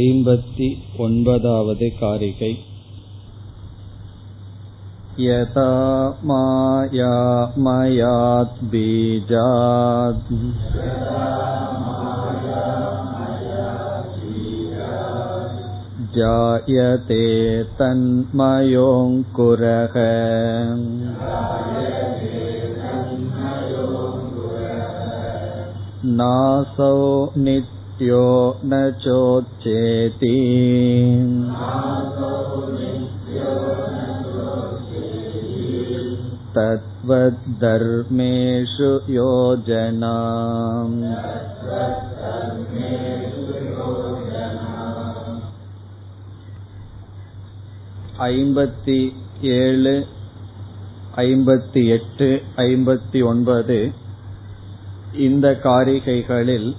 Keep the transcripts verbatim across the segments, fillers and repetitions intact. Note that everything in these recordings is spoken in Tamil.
ஐம்பத்தி ஒன்பதாவது காரிகை. யதா மாயா மயாத் பீஜாத் ஜாயதே தன்மயோங்குரஹ நாசோ நித்ய யோ நசோச்சேதி தத்வத் தர்மேஷு யோஜனம். ஐம்பத்தி ஏழு, ஐம்பத்தி எட்டு, ஐம்பத்தி ஒன்பது இந்த காரிகைகளில்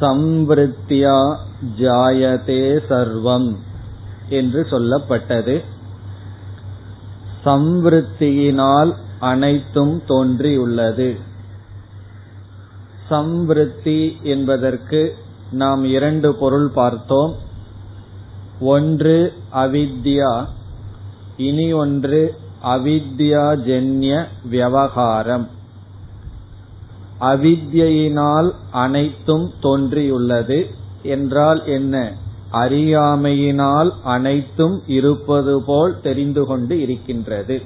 சம்வ்ருத்யா ஜாயதே சர்வம் என்று சொல்லப்பட்டது. சம்வ்ருத்தியினால் அனைத்தும் தோன்றியுள்ளது. சம்வ்ருத்தி என்பதற்கு நாம் இரண்டு பொருள் பார்த்தோம். ஒன்று அவித்யா, இனி ஒன்று அவித்யாஜன்ய விவகாரம். அவித்யினால் அனைத்தும் தோன்றியுள்ளது என்றால் என்ன? அறியாமையினால் அனைத்தும் இருப்பது போல் தெரிந்து கொண்டு இருக்கின்றது.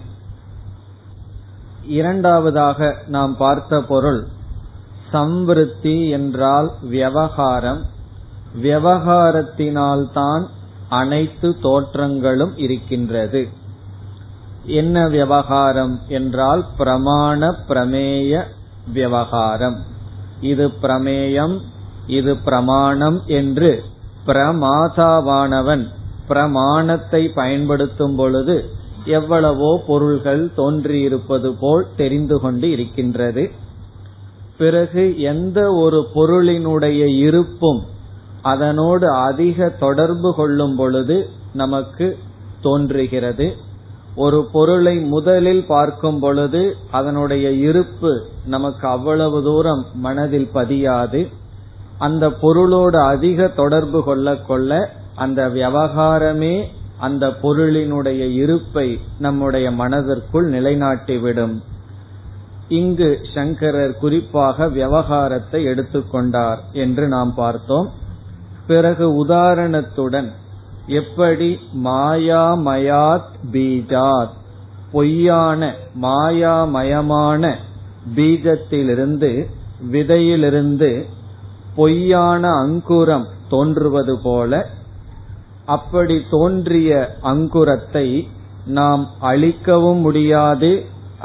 இரண்டாவதாக நாம் பார்த்த பொருள் சம்வ்ருத்தி என்றால் விவகாரம். விவகாரத்தினால்தான் அனைத்து தோற்றங்களும் இருக்கின்றது. என்ன விவகாரம் என்றால் பிரமாண பிரமேய விவகாரம். இது பிரமேயம், இது பிரமாணம் என்று பிரமாதாவானவன் பிரமாணத்தை பயன்படுத்தும் பொழுது எவ்வளவோ பொருள்கள் தோன்றியிருப்பது போல் தெரிந்து கொண்டு இருக்கின்றது. பிறகு எந்த ஒரு பொருளினுடைய இருப்பும் அதனோடு அதிக தொடர்பு கொள்ளும் பொழுது நமக்கு தோன்றுகிறது. ஒரு பொருளை முதலில் பார்க்கும் பொழுது அதனுடைய இருப்பு நமக்கு அவ்வளவு தூரம் மனதில் பதியாது. அந்த பொருளோடு அதிக தொடர்பு கொள்ள கொள்ள அந்த விவகாரமே அந்த பொருளினுடைய இருப்பை நம்முடைய மனதிற்குள் நிலைநாட்டிவிடும். இங்கு சங்கரர் குறிப்பாக விவகாரத்தை எடுத்துக்கொண்டார் என்று நாம் பார்த்தோம். பிறகு உதாரணத்துடன் எப்படி மாயாமயாத் பீஜாத், பொய்யான மாயாமயமான பீஜத்திலிருந்து, விதையிலிருந்து பொய்யான அங்குரம் தோன்றுவது போல, அப்படி தோன்றிய அங்குரத்தை நாம் அழிக்கவும் முடியாது,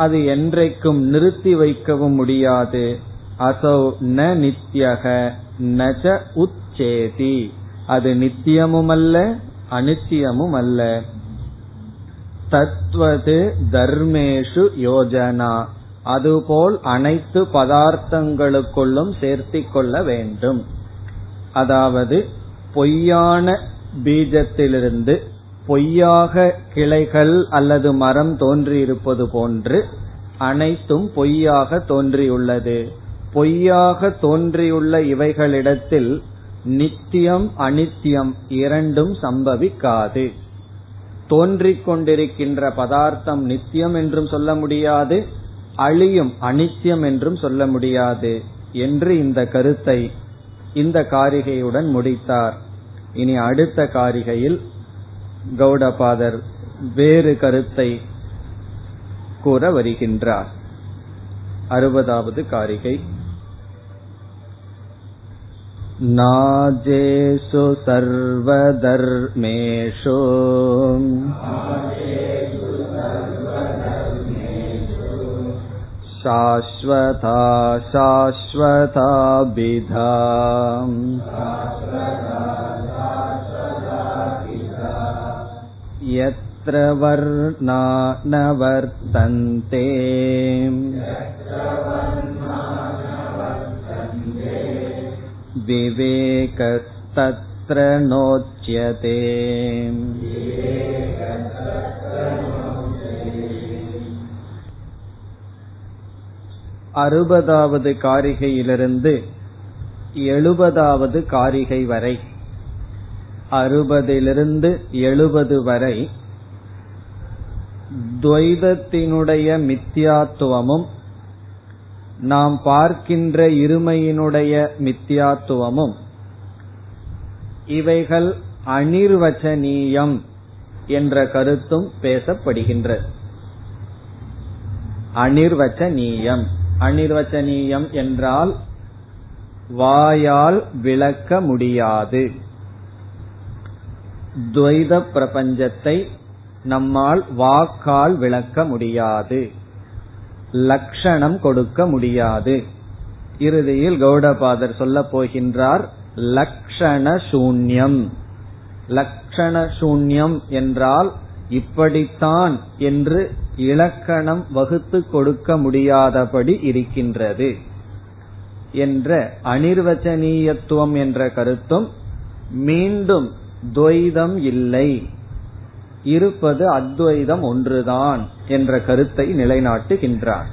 அது என்றைக்கும் நிறுத்தி வைக்கவும் முடியாது. அசௌ ந நித்யக நச உச்சேதி, அது நித்தியமுமல்ல அனித்தியமும் அல்ல. தத்வது தர்மேஷு யோஜனா, அதுபோல் அனைத்து பதார்த்தங்களுக்குள்ளும் சேர்த்திக் கொள்ள வேண்டும். அதாவது பொய்யான பீஜத்திலிருந்து பொய்யாக கிளைகள் அல்லது மரம் தோன்றியிருப்பது போன்று அனைத்தும் பொய்யாக தோன்றியுள்ளது. பொய்யாக தோன்றியுள்ள இவைகளிடத்தில் நித்தியம் அனித்தியம் இரண்டும் சம்பவிக்காது. தோன்றிக் கொண்டிருக்கின்ற பதார்த்தம் நித்தியம் என்றும் சொல்ல முடியாது, அழியும் அனித்தியம் என்றும் சொல்ல முடியாது என்று இந்த கருத்தை இந்த காரிகையுடன் முடித்தார். இனி அடுத்த காரிகையில் கௌடபாதர் வேறு கருத்தை கூற வருகின்றார். அறுபதாவது காரிகை. நாஜேஷு சர்வதர்மேஷு சாஸ்வதா சாஸ்வதாபிதாம். யத்ர வர்ணா ந வர்த்தந்தே விவேகஸ்தத்ர நோச்யதே. அறுபதாவது காரிகையிலிருந்து எழுபதாவது காரிகை வரை, அறுபதிலிருந்து எழுபது வரை துவைதத்தினுடைய மித்தியாத்துவமும் நாம் பார்க்கின்ற இருமையினுடைய மித்தியாத்துவமும் இவைகள் அனிர்வச்சனீயம் என்ற கருத்தும் பேசப்படுகின்ற. அனிர்வச்சனீயம், அனிர்வச்சனீயம் என்றால் வாயால் விளக்க முடியாது. துவைத பிரபஞ்சத்தை நம்மால் வாக்கால் விளக்க முடியாது, லட்சணம் கொடுக்க முடியாது. இறுதியில் கௌடபாதர் சொல்ல போகின்றார் லட்சண சூன்யம். லட்சண சூன்யம் என்றால் இப்படித்தான் என்று இலக்கணம் வகுத்து கொடுக்க முடியாதபடி இருக்கின்றது என்ற அனிர்வச்சனீயத்துவம் என்ற கருத்தும், மீண்டும் துவைதம் இல்லை, இருப்பது அத்வைதம் ஒன்றுதான் என்ற கருத்தை நிலைநாட்டுகின்றார்.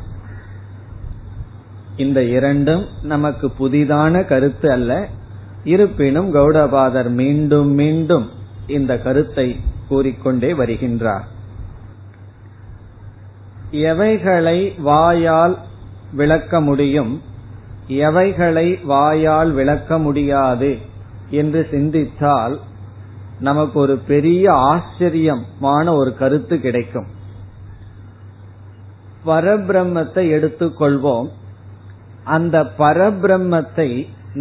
இந்த இரண்டும் நமக்கு புதிதான கருத்து அல்ல. இருப்பினும் கௌடபாதர் மீண்டும் மீண்டும் இந்த கருத்தை கூறிக்கொண்டே வருகின்றார். எவைகளை வாயால் விளக்க முடியும், எவைகளை வாயால் விளக்க முடியாது என்று சிந்தித்தால் நமக்கு ஒரு பெரிய ஆச்சரியமான ஒரு கருத்து கிடைக்கும். பரபிரம்மத்தை எடுத்துக்கொள்வோம். அந்த பரபிரம்மத்தை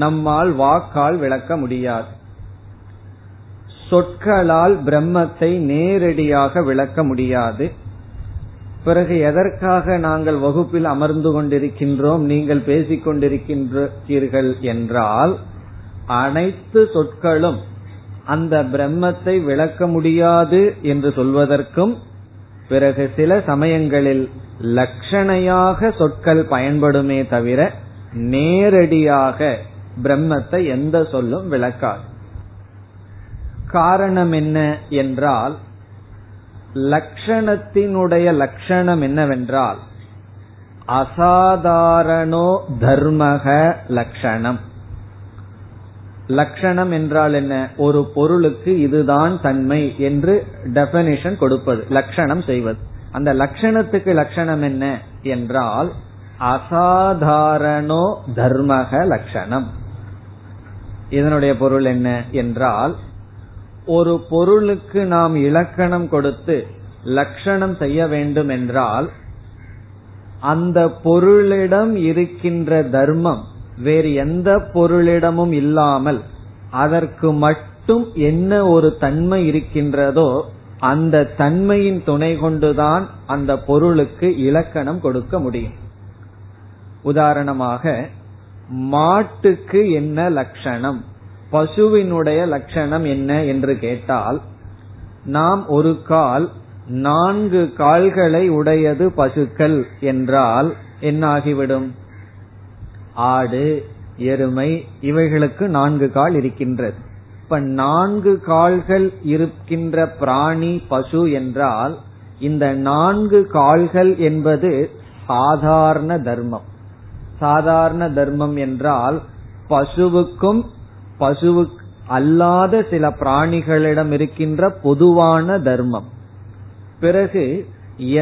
நம்மால் வாக்கால் விளக்க முடியாது. சொற்களால் பிரம்மத்தை நேரடியாக விளக்க முடியாது. பிறகு எதற்காக நாங்கள் வகுப்பில் அமர்ந்து கொண்டிருக்கின்றோம், நீங்கள் பேசிக் கொண்டிருக்கின்றீர்கள் என்றால், அனைத்து சொற்களும் அந்த பிரம்மத்தை விளக்க முடியாது என்று சொல்வதற்கும், பிறகு சில சமயங்களில் லட்சணையாக சொற்கள் பயன்படுமே தவிர நேரடியாக பிரம்மத்தை எந்த சொல்லும் விளக்காது. காரணம் என்ன என்றால், லட்சணத்தினுடைய லட்சணம் என்னவென்றால் அசாதாரணோ தர்மக லட்சணம். லட்சணம் என்றால் என்ன? ஒரு பொருளுக்கு இதுதான் தன்மை என்று டெபனிஷன் கொடுப்பது, லட்சணம் செய்வது. அந்த லட்சணத்துக்கு லட்சணம் என்ன என்றால் அசாதாரணோ தர்மக லட்சணம். இதனுடைய பொருள் என்ன என்றால், ஒரு பொருளுக்கு நாம் இலக்கணம் கொடுத்து லட்சணம் செய்ய வேண்டும் என்றால் அந்த பொருளிடம் இருக்கின்ற தர்மம் வேறு எந்த பொருளிடமும் இல்லாமல் அதற்கு மட்டும் என்ன ஒரு தன்மை இருக்கின்றதோ அந்த தன்மையின் துணை கொண்டுதான் அந்த பொருளுக்கு இலக்கணம் கொடுக்க முடியும். உதாரணமாக, மாட்டுக்கு என்ன லட்சணம், பசுவினுடைய லட்சணம் என்ன என்று கேட்டால், நாம் ஒரு கால் நான்கு கால்களை உடையது பசுக்கள் என்றால் என்னாகிவிடும்? ஆடு, எருமை இவைகளுக்கு நான்கு கால் இருக்கின்றது. இப்ப நான்கு கால்கள் இருக்கின்ற பிராணி பசு என்றால் இந்த நான்கு கால்கள் என்பது சாதாரண தர்மம். சாதாரண தர்மம் என்றால் பசுவுக்கும் பசுவு அல்லாத சில பிராணிகளிடம் இருக்கின்ற பொதுவான தர்மம். பிறகு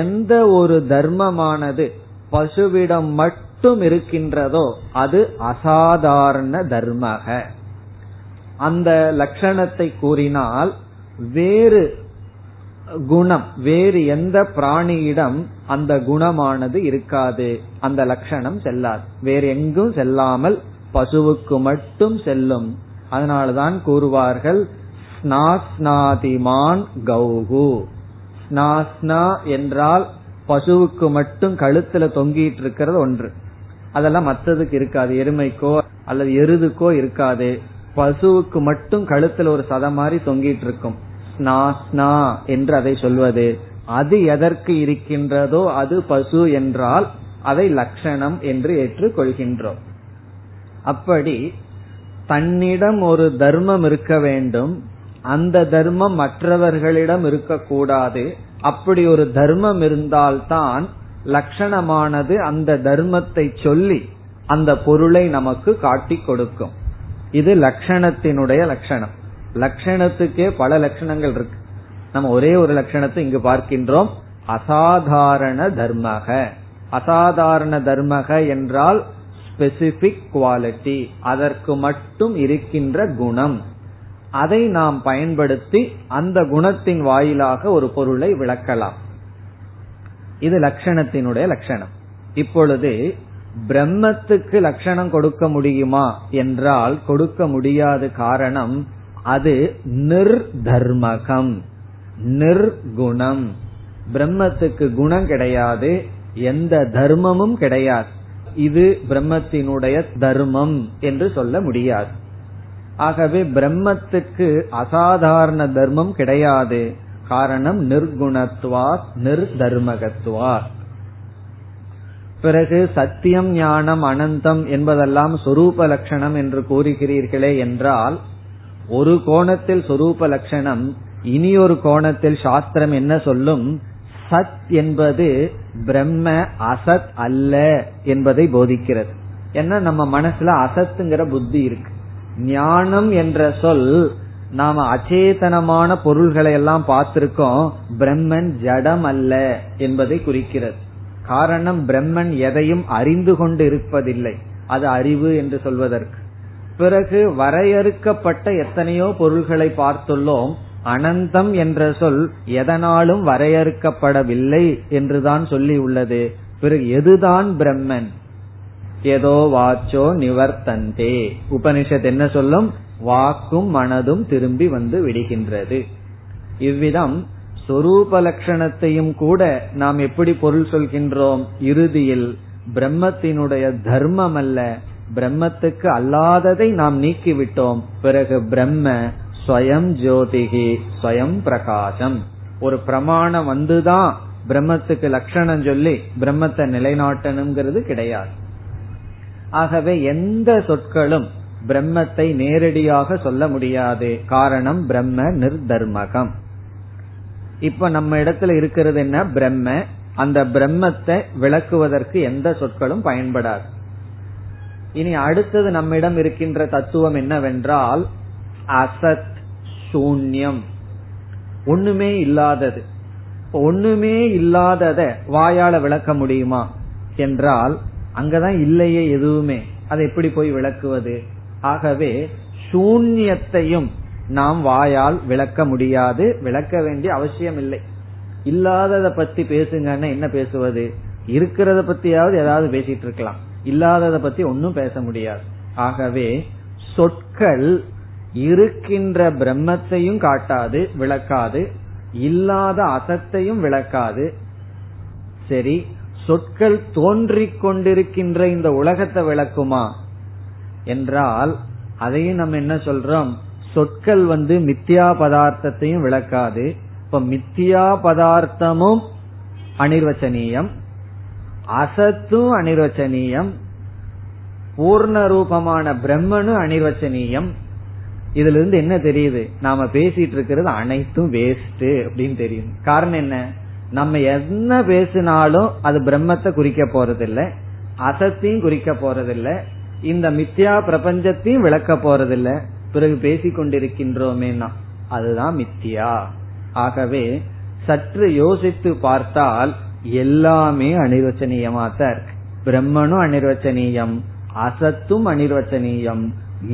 எந்த ஒரு தர்மமானது பசுவிடம் மட்டும் இருக்கின்றதோ அது அசாதாரண தர்மக. அந்த லட்சணத்தை கூறினால் வேறு குணம் வேறு எந்த பிராணியிடம் அந்த குணமானது இருக்காது, அந்த லட்சணம் செல்லாது, வேறு எங்கும் செல்லாமல் பசுவுக்கு மட்டும் செல்லும். அதனால்தான் கூறுவார்கள் ஸ்நாஸ்நாதிமான் கௌகு. ஸ்நாஸ்னா என்றால் பசுவுக்கு மட்டும் கழுத்துல தொங்கிட்டு இருக்கிறது ஒன்று, அதெல்லாம் மற்றதுக்கு இருக்காது, எருமைக்கோ அல்லது எருதுக்கோ இருக்காது. பசுவுக்கு மட்டும் கழுத்துல ஒரு சத மாதிரி தொங்கிட்டு இருக்கும், ஸ்நாஸ்னா என்று அதை சொல்வது. அது எதற்கு இருக்கின்றதோ அது பசு என்றால் அதை லட்சணம் என்று ஏற்றுக் கொள்கின்றோம். அப்படி தன்னிடம் ஒரு தர்மம் இருக்க வேண்டும், அந்த தர்மம் மற்றவர்களிடம் இருக்கக்கூடாது. அப்படி ஒரு தர்மம் இருந்தால்தான் லட்சணமானது அந்த தர்மத்தை சொல்லி அந்த பொருளை நமக்கு காட்டி கொடுக்கும். இது லட்சணத்தினுடைய லட்சணம். லட்சணத்துக்கே பல லட்சணங்கள் இருக்கு. நம்ம ஒரே ஒரு லட்சணத்தை இங்கு பார்க்கின்றோம், அசாதாரண தர்மக. அசாதாரண தர்மக என்றால் ஸ்பெசிபிக் குவாலிட்டி, அதற்கு மட்டும் இருக்கின்ற குணம். அதை நாம் பயன்படுத்தி அந்த குணத்தின் வாயிலாக ஒரு பொருளை விளக்கலாம். இது லட்சணத்தினுடைய லட்சணம். இப்பொழுது பிரம்மத்துக்கு லட்சணம் கொடுக்க முடியுமா என்றால் கொடுக்க முடியாது. காரணம், அது நிர்தர்மகம், நிர்குணம். பிரம்மத்துக்கு குணம் கிடையாது, எந்த தர்மமும் கிடையாது. இது பிரம்மத்தினுடைய தர்மம் என்று சொல்ல முடியாது. ஆகவே பிரம்மத்துக்கு அசாதாரண தர்மம் கிடையாது. காரணம் நிர்குணத்வாத் நிர்தர்மகத்வாத். பிறகு சத்தியம், ஞானம், அனந்தம் என்பதெல்லாம் சொரூப லட்சணம் என்று கூறுகிறீர்களே என்றால், ஒரு கோணத்தில் சொரூப லட்சணம், இனி ஒரு கோணத்தில் சாஸ்திரம் என்ன சொல்லும், சத் என்பது பிரம்ம அசத் அல்ல என்பதை போதிக்கிறது. ஏன்னா நம்ம மனசுல அசத்துங்கிற புத்தி இருக்கு. ஞானம் என்ற சொல், நாம அச்சேதனமான பொருள்களை எல்லாம் பார்த்திருக்கோம், பிரம்மன் ஜடம் அல்ல என்பதை குறிக்கிறது. காரணம், பிரம்மன் எதையும் அறிந்து கொண்டு இருப்பதில்லை, அது அறிவு என்று சொல்வதற்கு. பிறகு வரையறுக்கப்பட்ட எத்தனையோ பொருள்களை பார்த்துள்ளோம். அனந்தம் என்ற சொல் எதனாலும் வரையறுக்கப்படவில்லை என்றுதான் சொல்லி உள்ளது. பிறகு எதுதான் பிரம்மன்? ஏதோ வாச்சோ நிவர்த்தந்தே. உபனிஷத் என்ன சொல்லும்? வாக்கும் மனதும் திரும்பி வந்து விடுகின்றது. இவ்விதம் சொரூப லட்சணத்தையும் கூட நாம் எப்படி பொருள் சொல்கின்றோம்? இறுதியில் பிரம்மத்தினுடைய தர்மம் அல்ல, பிரம்மத்துக்கு அல்லாததை நாம் நீக்கிவிட்டோம். பிறகு பிரம்ம ஸ்வயம் ஜோதிகி ஸ்வயம் பிரகாசம். ஒரு பிரமாணம் வந்துதான் பிரம்மத்துக்கு லட்சணம் சொல்லி பிரம்மத்தை நிலைநாட்டணுங்கிறது கிடையாது. ஆகவே எந்த சொற்களும் பிரம்மத்தை நேரடியாக சொல்ல முடியாது. காரணம், பிரம்ம நிர்தர்மகம். இப்ப நம்ம இடத்துல இருக்கிறது என்ன? பிரம்ம. அந்த பிரம்மத்தை விளக்குவதற்கு எந்த சொற்களும் பயன்படாது. இனி அடுத்தது நம்மிடம் இருக்கின்ற தத்துவம் என்னவென்றால் அசத், சூன்யம், ஒண்ணுமே இல்லாதது. ஒண்ணுமே இல்லாதத வாயால விளக்க முடியுமா என்றால், அங்கதான் இல்லையே எதுவுமே, அதை எப்படி போய் விளக்குவது? ஆகவே சூன்யத்தையும் நாம் வாயால் விளக்க முடியாது, விளக்க வேண்டிய அவசியம் இல்லை. இல்லாதத பத்தி பேசுங்கன்னா என்ன பேசுவது? இருக்கிறத பத்தியாவது ஏதாவது பேசிட்டு இருக்கலாம், இல்லாதத பத்தி ஒன்னும் பேச முடியாது. ஆகவே சொற்கள் இருக்கின்ற பிரம்மத்தையும் காட்டாது, விளக்காது, இல்லாத அசத்தையும் விளக்காது. சரி, சொற்கள் தோன்றிக் கொண்டிருக்கின்ற இந்த உலகத்தை விளக்குமா என்றால், அதையும் நம்ம என்ன சொல்றோம், சொற்கள் வந்து மித்தியா பதார்த்தத்தையும் விளக்காது. இப்ப மித்தியா பதார்த்தமும் அனிர்வச்சனீயம், அசத்தும் அனிர்வச்சனீயம், பூர்ண ரூபமான பிரம்மனும் அனிர்வச்சனீயம். இதுல இருந்து என்ன தெரியுது? நாம பேசிட்டு இருக்கிறது அனைத்தும் வேஸ்ட் அப்படின்னு தெரியும். காரணம் என்ன? நம்ம என்ன பேசினாலும் அது பிரம்மத்தை குறிக்க போறதில்லை, அசத்தையும் குறிக்க போறதில்லை, இந்த மித்யா பிரபஞ்சத்தையும் விளக்க போறதில்லை. பிறகு பேசிக் கொண்டிருக்கின்றோமேனா அதுதான் மித்யா. ஆகவே சற்று யோசித்து பார்த்தால் எல்லாமே அனிர்வச்சனீயமா தான் இருக்கு. பிரம்மனும் அனிர்வச்சனீயம், அசத்தும் அனிர்வச்சனீயம்,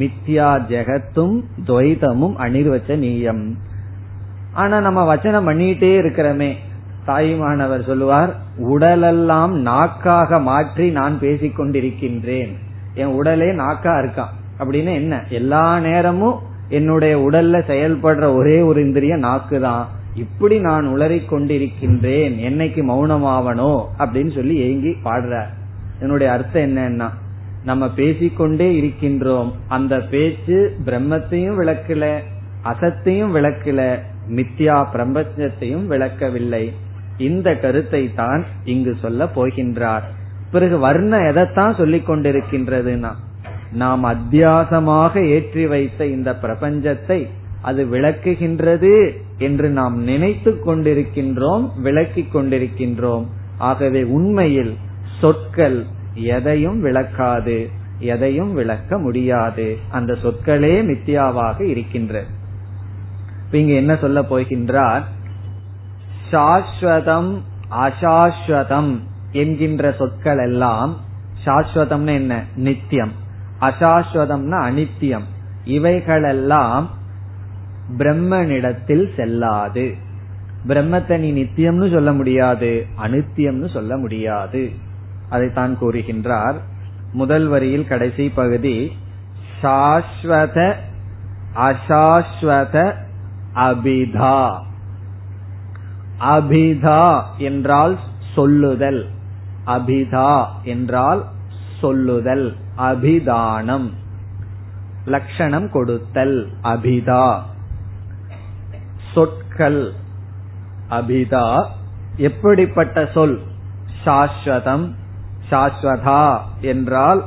மித்யா ஜெகத்தும் துவைதமும் அனிர்வச்சனீயம். ஆனா நம்ம வச்சனம் பண்ணிட்டே இருக்கிறமே. தாயுமானவர் சொல்லுவார், உடலெல்லாம் நாக்காக மாற்றி நான் பேசிக் கொண்டிருக்கின்றேன், என் உடலே நாக்கா இருக்கான் அப்படின்னு. என்ன, எல்லா நேரமும் என்னுடைய உடல்ல செயல்படுற ஒரே ஒரு இந்திரிய நாக்கு தான். இப்படி நான் உளறிக் கொண்டிருக்கின்றேன், என்னைக்கு மௌனமாவனோ அப்படின்னு சொல்லி ஏங்கி பாடுறார். என்னுடைய அர்த்தம் என்னன்னா, நம்ம பேசிக்கொண்டே இருக்கின்றோம், அந்த பேச்சு பிரம்மத்தையும் விளக்கல, அசத்தையும் விளக்கல, மித்யா பிரபஞ்சத்தையும் விளக்கவில்லை. இந்த கருத்தை தான் இங்கு சொல்ல போகின்றார். பிறகு வர்ணம் எதைத்தான் சொல்லிக் கொண்டிருக்கின்றதுன்னா, நாம் அத்தியாசமாக ஏற்றி வைத்த இந்த பிரபஞ்சத்தை அது விளக்குகின்றது என்று நாம் நினைத்து கொண்டிருக்கின்றோம், விளக்கி கொண்டிருக்கின்றோம். ஆகவே உண்மையில் சொற்கள் எதையும் விளக்காது, எதையும் விளக்க முடியாது. அந்த சொற்களே மித்யாவாக இருக்கின்றது. இங்க என்ன சொல்ல போகின்றார்? சாஸ்வதம் அசாஸ்வதம் என்கின்ற சொற்கள் எல்லாம், சாஸ்வதம்னா என்ன நித்தியம், அசாஸ்வதம்னா அனித்தியம், இவைகளெல்லாம் பிரம்மனிடத்தில் செல்லாது. பிரம்மத்தை நீ நித்தியம்னு சொல்ல முடியாது, அனித்தியம்னு சொல்ல முடியாது. அதைத்தான் கூறுகின்றார் முதல் வரியில் கடைசி பகுதி. சாஸ்வத அசாஸ்வத அபிதா. அபிதா என்றால் சொல்லுதல், அபிதா என்றால் சொல்லுதல், அபிதானம் லட்சணம் கொடுத்தல். அபிதா சொற்கள், அபிதா எப்படிப்பட்ட சொல்? சாஸ்வதம், சாஸ்வதா என்றால்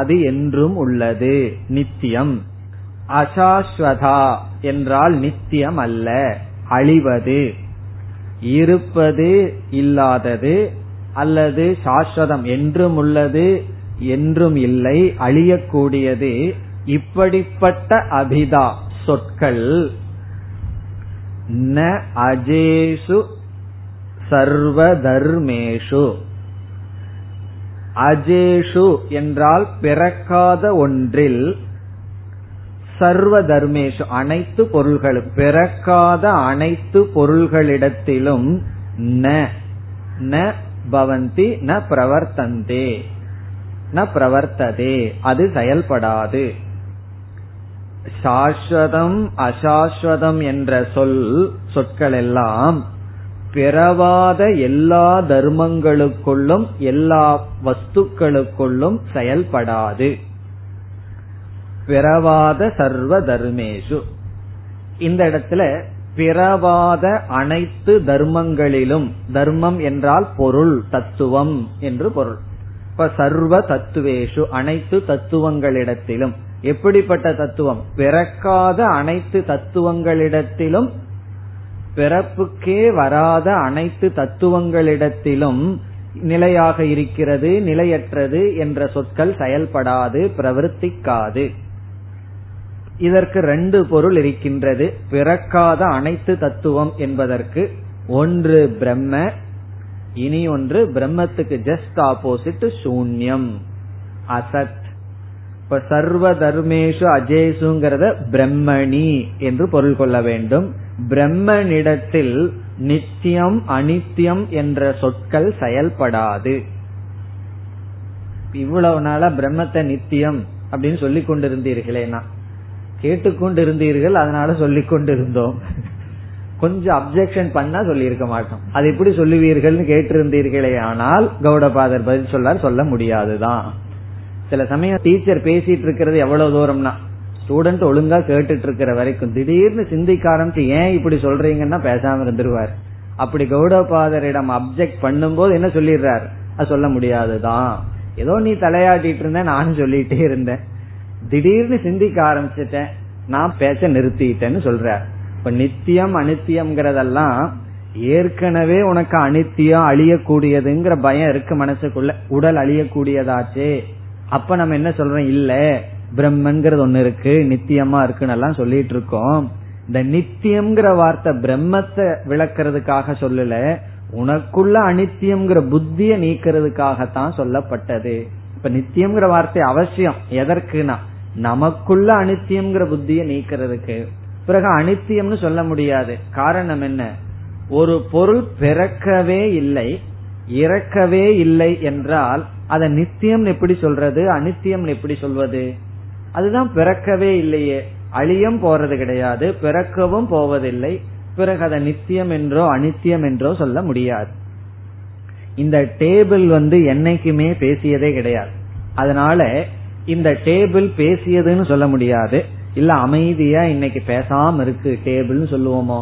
அது என்றும் உள்ளது, நித்தியம். அசாஸ்வதா என்றால் நித்தியம் அல்ல, அழிவது, இருப்பது இல்லாதது, அல்லது சாஸ்வதம் என்றும் உள்ளது, என்றும் இல்லை, அழியக்கூடியது. இப்படிப்பட்ட அபிதா சொற்கள் ந அஜேஷு சர்வதர்மேஷு. அஜேஷு என்றால் பிறக்காத ஒன்றில், சர்வ தர்மேஷு அனைத்து பொருள்களும், பிறக்காத அனைத்து பொருள்களிடத்திலும் ந ந பவந்தி ந பிரவர்த்தந்தே ந பிரவர்த்ததே அது செயல்படாது. சாஸ்வதம் அசாஸ்வதம் என்ற சொல் சொற்கள் எல்லாம் பிறவாத எல்லா தர்மங்களுக்குள்ளும் எல்லா வஸ்துக்களுக்குள்ளும் செயல்படாது. பிறவாத சர்வ தர்மேஷு, இந்த இடத்துல பிறவாத அனைத்து தர்மங்களிலும், தர்மம் என்றால் பொருள், தத்துவம் என்று பொருள். இப்ப சர்வ தத்துவேஷு அனைத்து தத்துவங்களிடத்திலும், எப்படிப்பட்ட தத்துவம்? பிறக்காத அனைத்து தத்துவங்களிடத்திலும், பிறப்புக்கே வராத அனைத்து தத்துவங்களிடத்திலும் நிலையாக இருக்கிறது, நிலையற்றது என்ற சொற்கள் செயல்படாது, பிரவர்த்திக்காது. இதற்கு ரெண்டு பொருள் இருக்கின்றது பிறக்காத அனைத்து தத்துவம் என்பதற்கு. ஒன்று பிரம்ம, இனி ஒன்று பிரம்மத்துக்கு ஜஸ்ட் ஆப்போசிட் சூன்யம், அசத். இப்ப சர்வ தர்மேஷு அஜேசுங்கிறத பிரம்மணி என்று பொருள் கொள்ள வேண்டும். பிரம்மனிடத்தில் நித்தியம் அனித்தியம் என்ற சொற்கள் செயல்படாது. இவ்வளவு நாளா பிரம்மத்தை நித்தியம் அப்படின்னு சொல்லிக் கொண்டிருந்தீர்களேனா, கேட்டுக்கொண்டிருந்தீர்கள், அதனால சொல்லிக் கொண்டிருந்தோம். கொஞ்சம் அப்செக்ஷன் பண்ணா சொல்லியிருக்க மாட்டோம். அது எப்படி சொல்லுவீர்கள்னு கேட்டிருந்தீர்களே. ஆனால் கௌடபாதர் பதில் சொல்லார், சொல்ல முடியாதுதான். சில சமயம் டீச்சர் பேசிட்டு இருக்கிறது எவ்வளவு தூரம்னா, ஸ்டூடெண்ட் ஒழுங்கா கேட்டுட்டு இருக்கிற வரைக்கும் திடீர்னு சிந்திக்க ஆரம்பிச்சு ஏன் இப்படி சொல்றீங்கன்னா பேசாம இருந்துருவார். அப்படி கௌடபாதரிடம் அப்செக்ட் பண்ணும் போது என்ன சொல்லிடுறாரு? அது சொல்ல முடியாதுதான், ஏதோ நீ தலையாட்டிட்டு இருந்த, நானும் சொல்லிட்டே இருந்தேன், திடீர்னு சிந்திக்க ஆரம்பிச்சுட்டேன், நான் பேச நிறுத்திட்டேன்னு சொல்றார். இப்ப நித்தியம் அனித்தியம்ங்கிறதெல்லாம் ஏற்கனவே உனக்கு அனித்தியம் அழியக்கூடியதுங்கிற பயம் இருக்கு மனசுக்குள்ள, உடல் அழியக்கூடியதாச்சே. அப்ப நம்ம என்ன சொல்றோம்? இல்ல பிரம்மன்கிறது ஒண்ணு இருக்கு, நித்தியமா இருக்குன்னு எல்லாம் சொல்லிட்டு இருக்கோம். இந்த நித்தியம்ங்கிற வார்த்தை பிரம்மத்தை விளக்கிறதுக்காக சொல்லல, உனக்குள்ள அனித்தியம்ங்கிற புத்திய நீக்கிறதுக்காகத்தான் சொல்லப்பட்டது. இப்ப நித்தியம்ங்கிற வார்த்தை அவசியம், எதற்குனா நமக்குள்ள அனித்தியம்ங்கிற புத்திய நீக்கிறதுக்கு. பிறகு அனித்தியம்னு சொல்ல முடியாது. காரணம் என்ன? ஒரு பொருள் பிறக்கவே இல்லை, இறக்கவே இல்லை என்றால் அத நித்தியம் எப்படி சொல்றது, அனித்தியம் எப்படி சொல்வது? அதுதான் பிறக்கவே இல்லையே, அழியம் போறது கிடையாது, பிறக்கவும் போவதில்லை. பிறகு அத நித்தியம் என்றோ அனித்தியம் என்றோ சொல்ல முடியாது. இந்த டேபிள் வந்து என்னைக்குமே பேசியதே கிடையாது, அதனால இந்த டேபிள் பேசியதுன்னு சொல்ல முடியாது. இல்ல அமைதியா இன்னைக்கு பேசாம இருக்கு டேபிள்னு சொல்லுவோமோ,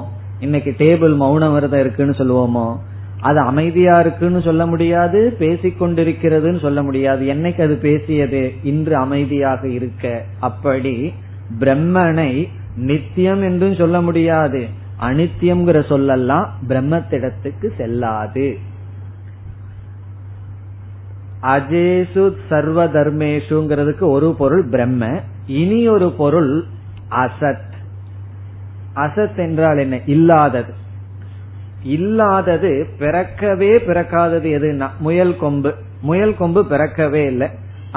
இன்னைக்கு டேபிள் மௌன விரதம் இருக்குன்னு சொல்லுவோமோ? அது அமைதியா இருக்குன்னு சொல்ல முடியாது, பேசிக்கொண்டிருக்கிறதுன்னு சொல்ல முடியாது. என்னைக்கு அது பேசியது? இன்று அமைதியாக இருக்க. அப்படி பிரம்மனை நித்தியம் என்றும் சொல்ல முடியாது, அனித்தியம்ங்கிற சொல்லலாம் பிரம்மத்திடத்துக்கு செல்லாது. அஜேசு சர்வ தர்மேஷுங்கிறதுக்கு ஒரு பொருள் பிரம்ம, இனி ஒரு பொருள் அசத். அசத் என்றால் என்ன? இல்லாதது. இல்லாதது பிறக்கவே பிறக்காதது. எதுனா முயல் கொம்பு. முயல் கொம்பு பிறக்கவே இல்லை,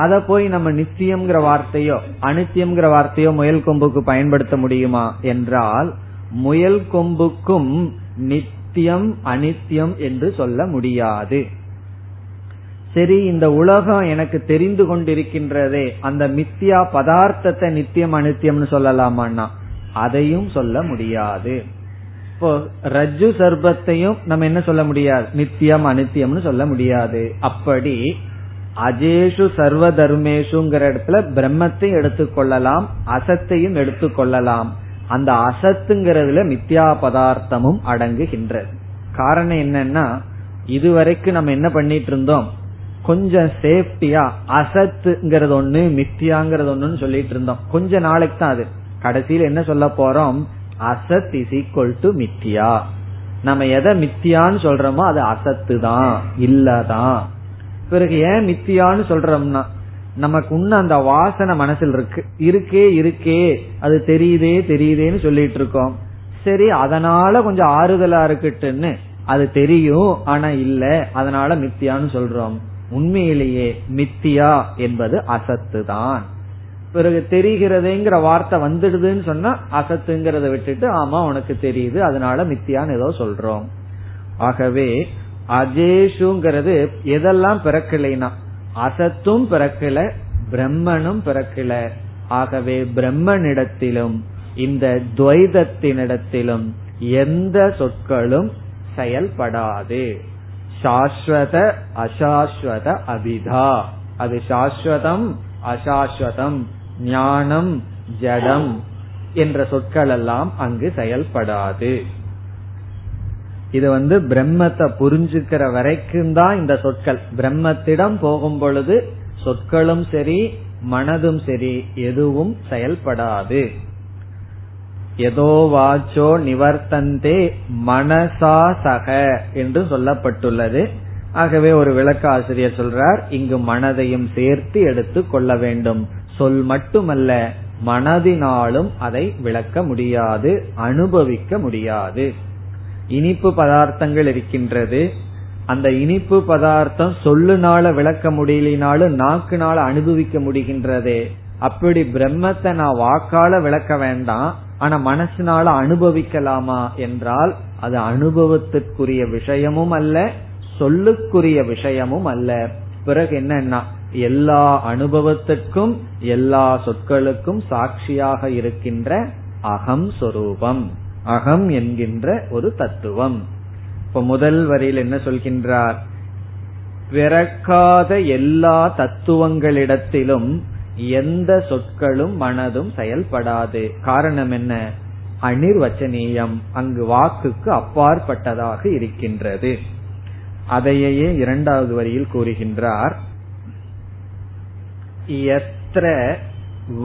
அத போய் நம்ம நித்தியம்ங்கிற வார்த்தையோ அனித்தியம்ங்கிற வார்த்தையோ முயல் கொம்புக்கு பயன்படுத்த முடியுமா என்றால், முயல் கொம்புக்கும் நித்தியம் அனித்தியம் என்று சொல்ல முடியாது. சரி, இந்த உலகம் எனக்கு தெரிந்து கொண்டிருக்கின்றதே, அந்த மித்தியா பதார்த்தத்தை நித்தியம் அனித்தியம்னு சொல்லலாமான்னா அதையும் சொல்ல முடியாது. இப்போ ரஜ்ஜு சர்பத்தையும் நம்ம என்ன சொல்ல முடியாது, நித்தியம் அனித்தியம்னு சொல்ல முடியாது. அப்படி அஜேஷு சர்வ தர்மேஷுங்கிற இடத்துல பிரம்மத்தையும் எடுத்துக்கொள்ளலாம், அசத்தையும் எடுத்துக்கொள்ளலாம். அந்த அசத்துங்கிறதுல மித்யா பதார்த்தமும் அடங்குகின்றது. காரணம் என்னன்னா, இதுவரைக்கும் நம்ம என்ன பண்ணிட்டு இருந்தோம், கொஞ்சம் சேஃப்டியா அசத்துங்கிறது ஒண்ணு மித்தியாங்கிறது ஒண்ணுன்னு சொல்லிட்டு இருந்தோம். கொஞ்ச நாளைக்கு தான் அது கடைசியில் என்ன சொல்ல போறோம், அசத் இஸ் ஈக்வல் டு மித்தியா. நம்ம எதை மித்தியான்னு சொல்றோமோ அது அசத்து தான், இல்லதான். பிறகு ஏன் மித்தியான்னு சொல்றோம்னா, நமக்கு உன்ன அந்த வாசனை மனசில் இருக்கு, இருக்கே இருக்கே அது தெரியுதே தெரியுதேன்னு சொல்லிட்டு இருக்கோம். சரி, அதனால கொஞ்சம் ஆறுதலா இருக்குட்டுன்னு அது தெரியும், ஆனா இல்ல, அதனால மித்தியான்னு சொல்றோம். உண்மையிலேயே மித்தியா என்பது அசத்து தான். பிறகு தெரிகிறதுங்கிற வார்த்தை வந்துடுதுன்னு சொன்னா அசத்துங்கிறத விட்டுட்டு ஆமா உனக்கு தெரியுது அதனால மித்தியான்னு ஏதோ சொல்றோம். ஆகவே அஜேஷுங்கிறது எதெல்லாம் பிறக்கலைனா, அசத்தும் பிறக்கல பிரம்மனும் பிறக்கல. ஆகவே பிரம்மனிடத்திலும் இந்த துவைதத்தினிடத்திலும் எந்த சொற்களும் செயல்படாது. சாஸ்வத அசாஸ்வத அபிதா, அது சாஸ்வதம் அசாஸ்வதம் ஞானம் ஜடம் என்ற சொற்கள் எல்லாம் அங்கு செயல்படாது. இது வந்து பிரம்மத்தை புரிஞ்சுக்கிற வரைக்கும் தான் இந்த சொற்கள். பிரம்மத்திடம் போகும் பொழுது சொற்களும் சரி மனதும் சரி எதுவும் செயல்படாது. எதோ வாச்சோ நிவர்த்தந்தே மனசா சக என்று சொல்லப்பட்டுள்ளது. ஆகவே ஒரு விளக்க ஆசிரியர் சொல்றார், இங்கு மனதையும் சேர்த்து எடுத்து கொள்ள வேண்டும். சொல் மட்டுமல்ல, மனதினாலும் அதை விளக்க முடியாது, அனுபவிக்க முடியாது. இனிப்பு பதார்த்தங்கள் இருக்கின்றது, அந்த இனிப்பு பதார்த்தம் சொல்லுனால விளக்க முடியலினாலும் நாக்குனால அனுபவிக்க முடிகின்றதே. அப்படி பிரம்மத்தை நான் வாக்கால விளக்க வேண்டாம், ஆனா மனசுனால அனுபவிக்கலாமா என்றால் அது அனுபவத்திற்குரிய விஷயமும் அல்ல, சொல்லுக்குரிய விஷயமும் அல்ல. பிறகு என்னன்னா, எல்லா அனுபவத்திற்கும் எல்லா சொற்களுக்கும் சாட்சியாக இருக்கின்ற அகம் சொரூபம், அகம் என்கின்ற ஒரு தத்துவம். இப்ப முதல் வரியில் என்ன சொல்கின்றார், பிறக்காத எல்லா தத்துவங்களிடத்திலும் எந்த சொற்களும் மனதும் செயல்படாது. காரணம் என்ன, அனிர்வச்சனீயம், அங்கு வாக்குக்கு அப்பாற்பட்டதாக இருக்கின்றது. அதையே இரண்டாவது வரியில் கூறுகின்றார், யத்ர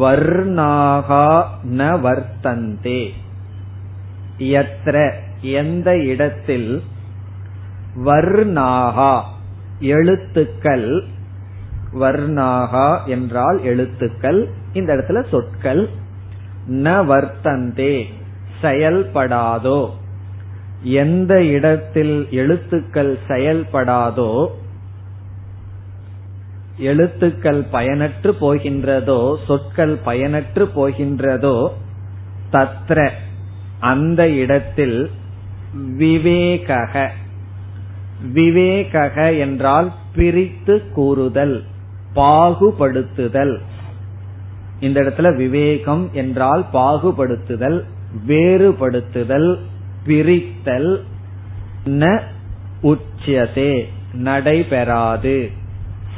வர்ணாஹா ந வர்த்தந்தே. யத்ர எந்த இடத்தில், வர்ணாஹா எழுத்துக்கள், வர்ணாஹா என்றால் எழுத்துக்கள், இந்த இடத்துல சொற்கள், ந வர்த்தந்தே செயல்படாதோ. எந்த இடத்தில் எழுத்துக்கள் செயல்படாதோ, எழுத்துக்கள் பயனற்று போகின்றதோ, சொற்கள் பயனற்று போகின்றதோ, தத்ர அந்த இடத்தில் விவேகக. விவேகக என்றால் பிரித்து கூறுதல், பாகுபடுத்துதல். இந்த இடத்துல விவேகம் என்றால் பாகுபடுத்துதல், வேறுபடுத்துதல், பிரித்தல். ந உச்சியதே நடைபெறாது,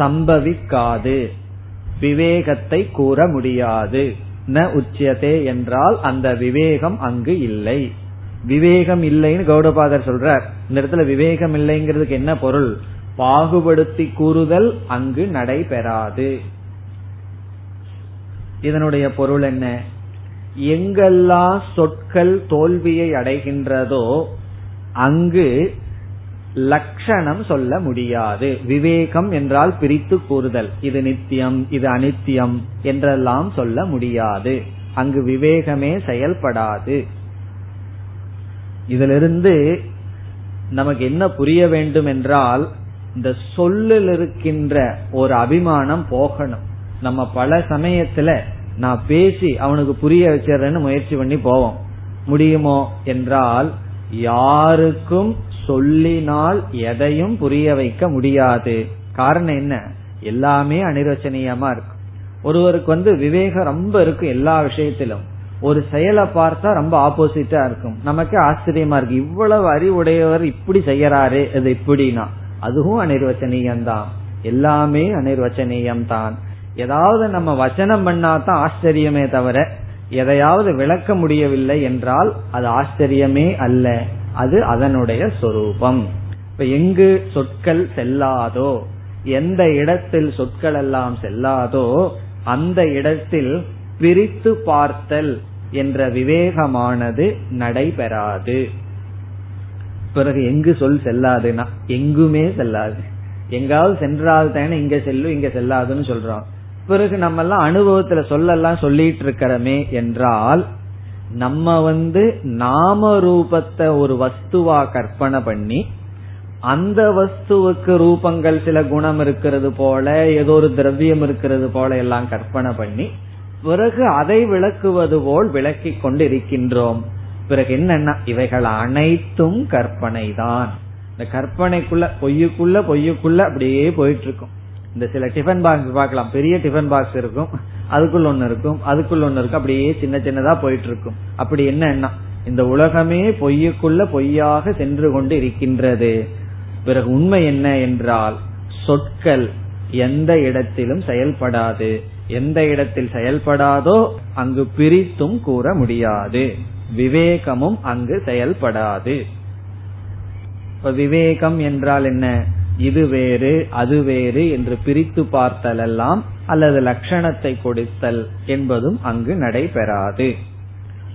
சம்பவிக்காது, விவேகத்தை கூற முடியாது. ந உச்சியதே என்றால் அந்த விவேகம் அங்கு இல்லை. விவேகம் இல்லைன்னு கௌடபாதர் சொல்றார். இந்த இடத்துல விவேகம் இல்லைங்கிறதுக்கு என்ன பொருள், பாகுபடுத்தி கூறுதல் அங்கு நடைபெறாது. இதனுடைய பொருள் என்ன, எங்கெல்லாம் சொற்கள் தோல்வியை அடைகின்றதோ அங்கு லட்சணம் சொல்ல முடியாது. விவேகம் என்றால் பிரித்து கூறுதல், இது நித்தியம் இது அனித்தியம் என்றெல்லாம் சொல்ல முடியாது. அங்கு விவேகமே செயல்படாது. இதிலிருந்து நமக்கு என்ன புரிய வேண்டும் என்றால், இந்த சொல்லில் இருக்கின்ற ஒரு அபிமானம் போகணும். நம்ம பல சமயத்துல நான் பேசி அவனுக்கு புரிய வச்சிடறேன்னு முயற்சி பண்ணி போவோம். முடியுமோ என்றால் யாருக்கும் சொல்லினால் எதையும் புரிய வைக்க முடியாது. காரணம் என்ன? எல்லாமே அனிரச்சனீயமா இருக்கு. ஒருவருக்கு வந்து விவேகம் ரொம்ப இருக்கும் எல்லா விஷயத்திலும், ஒரு செயலை பார்த்தா ரொம்ப ஆப்போசிட்டா இருக்கும். நமக்கு ஆச்சரியமா இருக்கு, இவ்வளவு அறிவுடையவர் இப்படி செய்யறாரு, அது இப்படின்னா அதுவும் அனிர்வச்சனீயம்தான். எல்லாமே அனிர்வச்சனீயம் தான். ஏதாவது நம்ம வசனம் பண்ணாதான் ஆச்சரியமே தவிர எதையாவது விளக்க முடியவில்லை என்றால் அது ஆச்சரியமே அல்ல, அது அதனுடைய சொரூபம். இப்ப எங்கு சொற்கள் செல்லாதோ, எந்த இடத்தில் சொற்கள் எல்லாம் செல்லாதோ அந்த இடத்தில் பிரித்து பார்த்தல் என்ற விவேகமானது நடைபெறாது. பிறகு எங்கு சொல் செல்லாதுன்னா எங்குமே செல்லாது. எங்காவது சென்றால் தானே இங்க செல்லும் இங்க செல்லாதுன்னு சொல்றோம். பிறகு நம்ம எல்லாம் அனுபவத்துல சொல்லலாம் சொல்லிட்டு இருக்கிறமே என்றால், நம்ம வந்து நாம ரூபத்தை ஒரு வஸ்துவா கற்பனை பண்ணி அந்த வஸ்துவுக்கு ரூபங்கள் சில குணம் இருக்கிறது போல, ஏதோ ஒரு திரவியம் இருக்கிறது போல எல்லாம் கற்பனை பண்ணி பிறகு அதை விளக்குவது போல் விளக்கி கொண்டு இருக்கின்றோம். பிறகு என்னன்னா இவைகள் அனைத்தும் கற்பனை தான். இந்த கற்பனைக்குள்ள பொய்யுக்குள்ள பொய்யுக்குள்ள அப்படியே போயிட்டு இருக்கும். இந்த சில டிஃபன் பாக்ஸ் பார்க்கலாம், பெரிய டிஃபன் பாக்ஸ் இருக்கும், அதுக்குள்ள ஒண்ணு இருக்கும், அதுக்குள்ள ஒண்ணு இருக்கும், அப்படியே சின்ன சின்னதா போயிட்டு இருக்கும். அப்படி என்னன்னா இந்த உலகமே பொய்யுக்குள்ள பொய்யாக சென்று கொண்டு இருக்கின்றது. பிறகு உண்மை என்ன என்றால், சொற்கள் எந்த இடத்திலும் செயல்படாது. எந்த இடத்தில் செயல்படாதோ அங்கு பிரித்தும் கூற முடியாது. விவேகமும் அங்கு செயல்படாது. விவேகம் என்றால் என்ன? இது வேறு அது வேறு என்று பிரித்து பார்த்தல் எல்லாம் அல்லது லட்சணத்தை கொடுத்தல் என்பதும் அங்கு நடைபெறாது.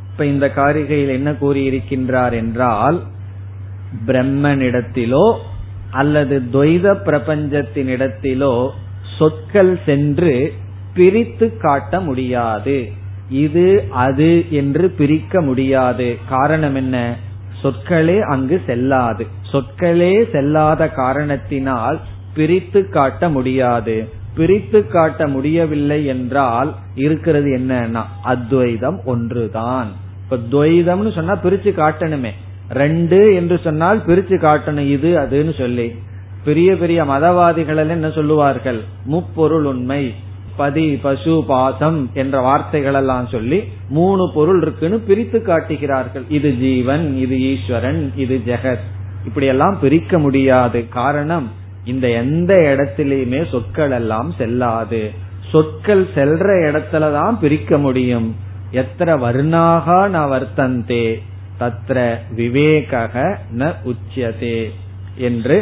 இப்ப இந்த காரிகையில் என்ன கூறியிருக்கின்றார் என்றால், பிரம்மனிடத்திலோ அல்லது துவைத பிரபஞ்சத்தினிடத்திலோ சொற்கள் சென்று பிரித்து காட்ட முடியாது. இது அது என்று பிரிக்க முடியாது. காரணம் என்ன? சொற்களே அங்கு செல்லாது. சொற்களே செல்லாத காரணத்தினால் பிரித்து காட்ட முடியாது. பிரித்து காட்ட முடியவில்லை என்றால் இருக்கிறது என்னன்னா அத்வைதம் ஒன்றுதான். இப்ப துவைதம்னு சொன்னா பிரிச்சு காட்டணுமே, ரெண்டு என்று சொன்னால் பிரிச்சு காட்டணும் இது அதுன்னு சொல்லி. பெரிய பெரிய மதவாதிகள் என்ன சொல்லுவார்கள்? முப்பொருள் உண்மை, பதி பசு பாசம் என்ற வார்த்தைகள் எல்லாம் சொல்லி மூணு பொருள் இருக்குன்னு பிரித்து காட்டுகிறார்கள். இது ஜீவன், இது ஈஸ்வரன், இது ஜெகத். இப்படி எல்லாம் பிரிக்க முடியாது. காரணம், இந்த எந்த இடத்திலயுமே சொற்கள் எல்லாம் செல்லாது. சொற்கள் செல்ற இடத்துலதான் பிரிக்க முடியும். எத்திர வர்ணாகா ந வர்த்தந்தே தத்ர விவேகக ந உச்யதே என்று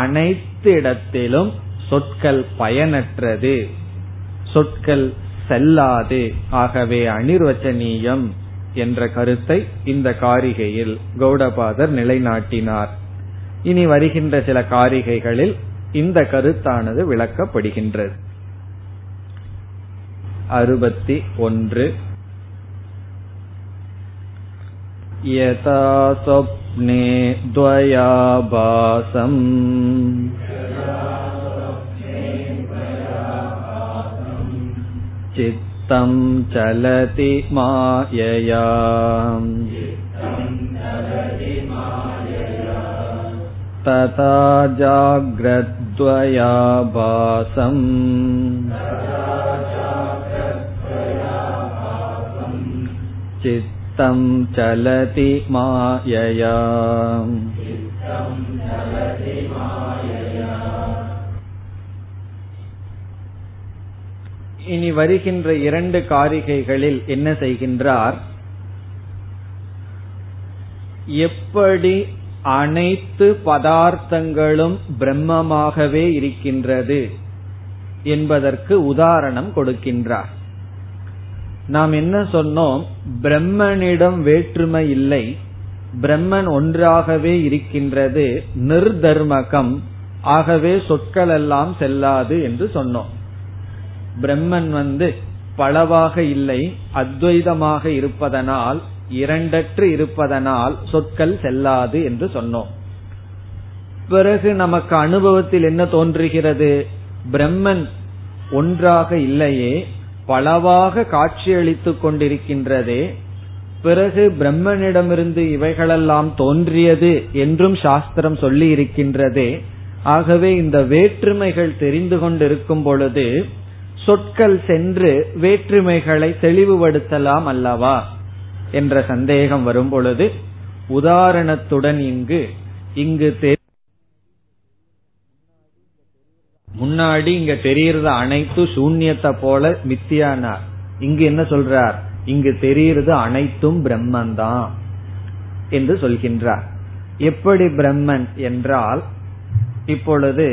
அனைத்து இடத்திலும் சொற்கள் பயனற்றது, சொற்கள் செல்லாது, ஆகவே அனிர்வச்சனீயம் என்ற கருத்தை இந்த காரிகையில் கௌடபாதர் நிலைநாட்டினார். இனி வருகின்ற சில காரிகைகளில் இந்த கருத்தானது விளக்கப்படுகின்றது. அறுபத்தி ஒன்று. யதா ஸ்வப்னே த்வயாபாசம் சித்தம் சலதி மாயயா ததா ஜாக்ரத்வயாபாசம் சித்தம் சலதி மாயயா. இனி வருகின்ற இரண்டு காரிகைகளில் என்ன செய்கின்றார்? எப்படி அனைத்து பதார்த்தங்களும் பிரம்மமாகவே இருக்கின்றது என்பதற்கு உதாரணம் கொடுக்கின்றார். நாம் என்ன சொன்னோம்? பிரம்மனிடம் வேற்றுமை இல்லை, பிரம்மன் ஒன்றாகவே இருக்கின்றது, நிர்தர்மகம், ஆகவே சொற்கள் எல்லாம் செல்லாது என்று சொன்னோம். பிரம்மன் வந்து பலவாக இல்லை, அத்வைதமாக இருப்பதனால், இரண்டற்று இருப்பதனால் சொற்கள் செல்லாது என்று சொன்னோம். பிறகு நமக்கு அனுபவத்தில் என்ன தோன்றுகிறது? பிரம்மன் ஒன்றாக இல்லையே, பலவாக காட்சியளித்துக் கொண்டிருக்கின்றதே, பிறகு பிரம்மனிடமிருந்து இவைகளெல்லாம் தோன்றியது என்றும் சாஸ்திரம் சொல்லி இருக்கின்றதே. ஆகவே இந்த வேற்றுமைகள் தெரிந்து கொண்டிருக்கும் பொழுது சொற்கள் சென்று வேற்றுமைகளை தெளிவுபடுத்தலாம் அல்லவா என்ற சந்தேகம் வரும் பொழுது உதாரணத்துடன் இங்கு இங்கு முன்னாடி இங்க தெரியுறது அனைத்து சூன்யத்தை போல மித்தியானார். இங்கு என்ன சொல்றார்? இங்கு தெரியுறது அனைத்தும் பிரம்மன்தான் என்று சொல்கின்றார். எப்படி பிரம்மன் என்றால், இப்பொழுது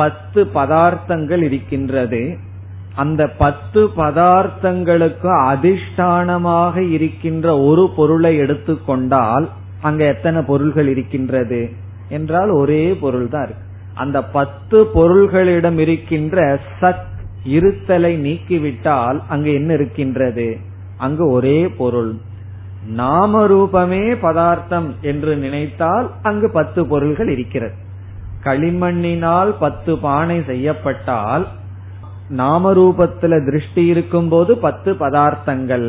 பத்து பதார்த்தங்கள் இருக்கின்றது. அந்த பத்து பதார்த்தங்களுக்கு அதிஷ்டானமாக இருக்கின்ற ஒரு பொருளை எடுத்துக்கொண்டால் அங்க எத்தனை பொருள்கள் இருக்கின்றது என்றால் ஒரே பொருள் தான் இருக்கு. அந்த பத்து பொருள்களிடம் இருக்கின்ற சத் இருத்தலை நீக்கிவிட்டால் அங்கு என்ன இருக்கின்றது? அங்கு ஒரே பொருள். நாம ரூபமே பதார்த்தம் என்று நினைத்தால் அங்கு பத்து பொருள்கள் இருக்கிறது. களிமண்ணினால் பத்து பானை செய்யப்பட்டால் நாமரூபத்துல திருஷ்டி இருக்கும் போது பத்து பதார்த்தங்கள்,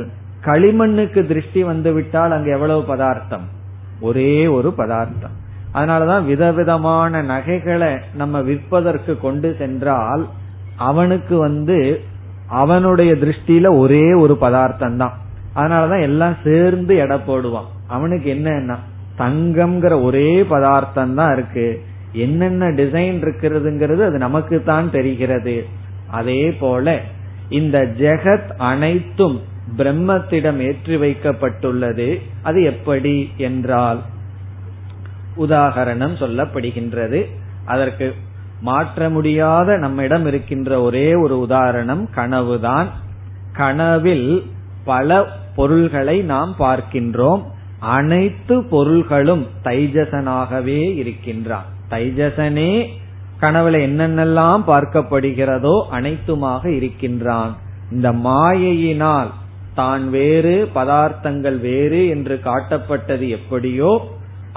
களிமண்ணுக்கு திருஷ்டி வந்துவிட்டால் அங்கு எவ்வளவு பதார்த்தம்? ஒரே ஒரு பதார்த்தம். அதனாலதான் விதவிதமான நகைகளை நம்ம விற்பதற்கு கொண்டு சென்றால் அவனுக்கு வந்து அவனுடைய திருஷ்டியில ஒரே ஒரு பதார்த்தம் தான். அதனாலதான் எல்லாம் சேர்ந்து எடை போடுவான். அவனுக்கு என்னன்னா தங்கம்ங்கிற ஒரே பதார்த்தம் தான் இருக்கு, என்னென்ன டிசைன் இருக்கிறதுங்கிறது அது நமக்கு தான் தெரிகிறது. அதே போல இந்த ஜெகத் அனைத்தும் பிரம்மத்திடம் ஏற்றி வைக்கப்பட்டுள்ளது. அது எப்படி என்றால் உதாரணம் சொல்லப்படுகின்றது. அதற்கு மாற்ற முடியாத நம்மிடம் இருக்கின்ற ஒரே ஒரு உதாரணம் கனவுதான். கனவில் பல பொருள்களை நாம் பார்க்கின்றோம். அனைத்து பொருள்களும் தைஜசனாகவே இருக்கின்றான். தைஜசனே கனவுல என்னென்னலாம் பார்க்கப்படுகிறதோ அனைத்துமாக இருக்கின்றான். இந்த மாயையினால் தான் வேறு, பதார்த்தங்கள் வேறு என்று காட்டப்பட்டது எப்படியோ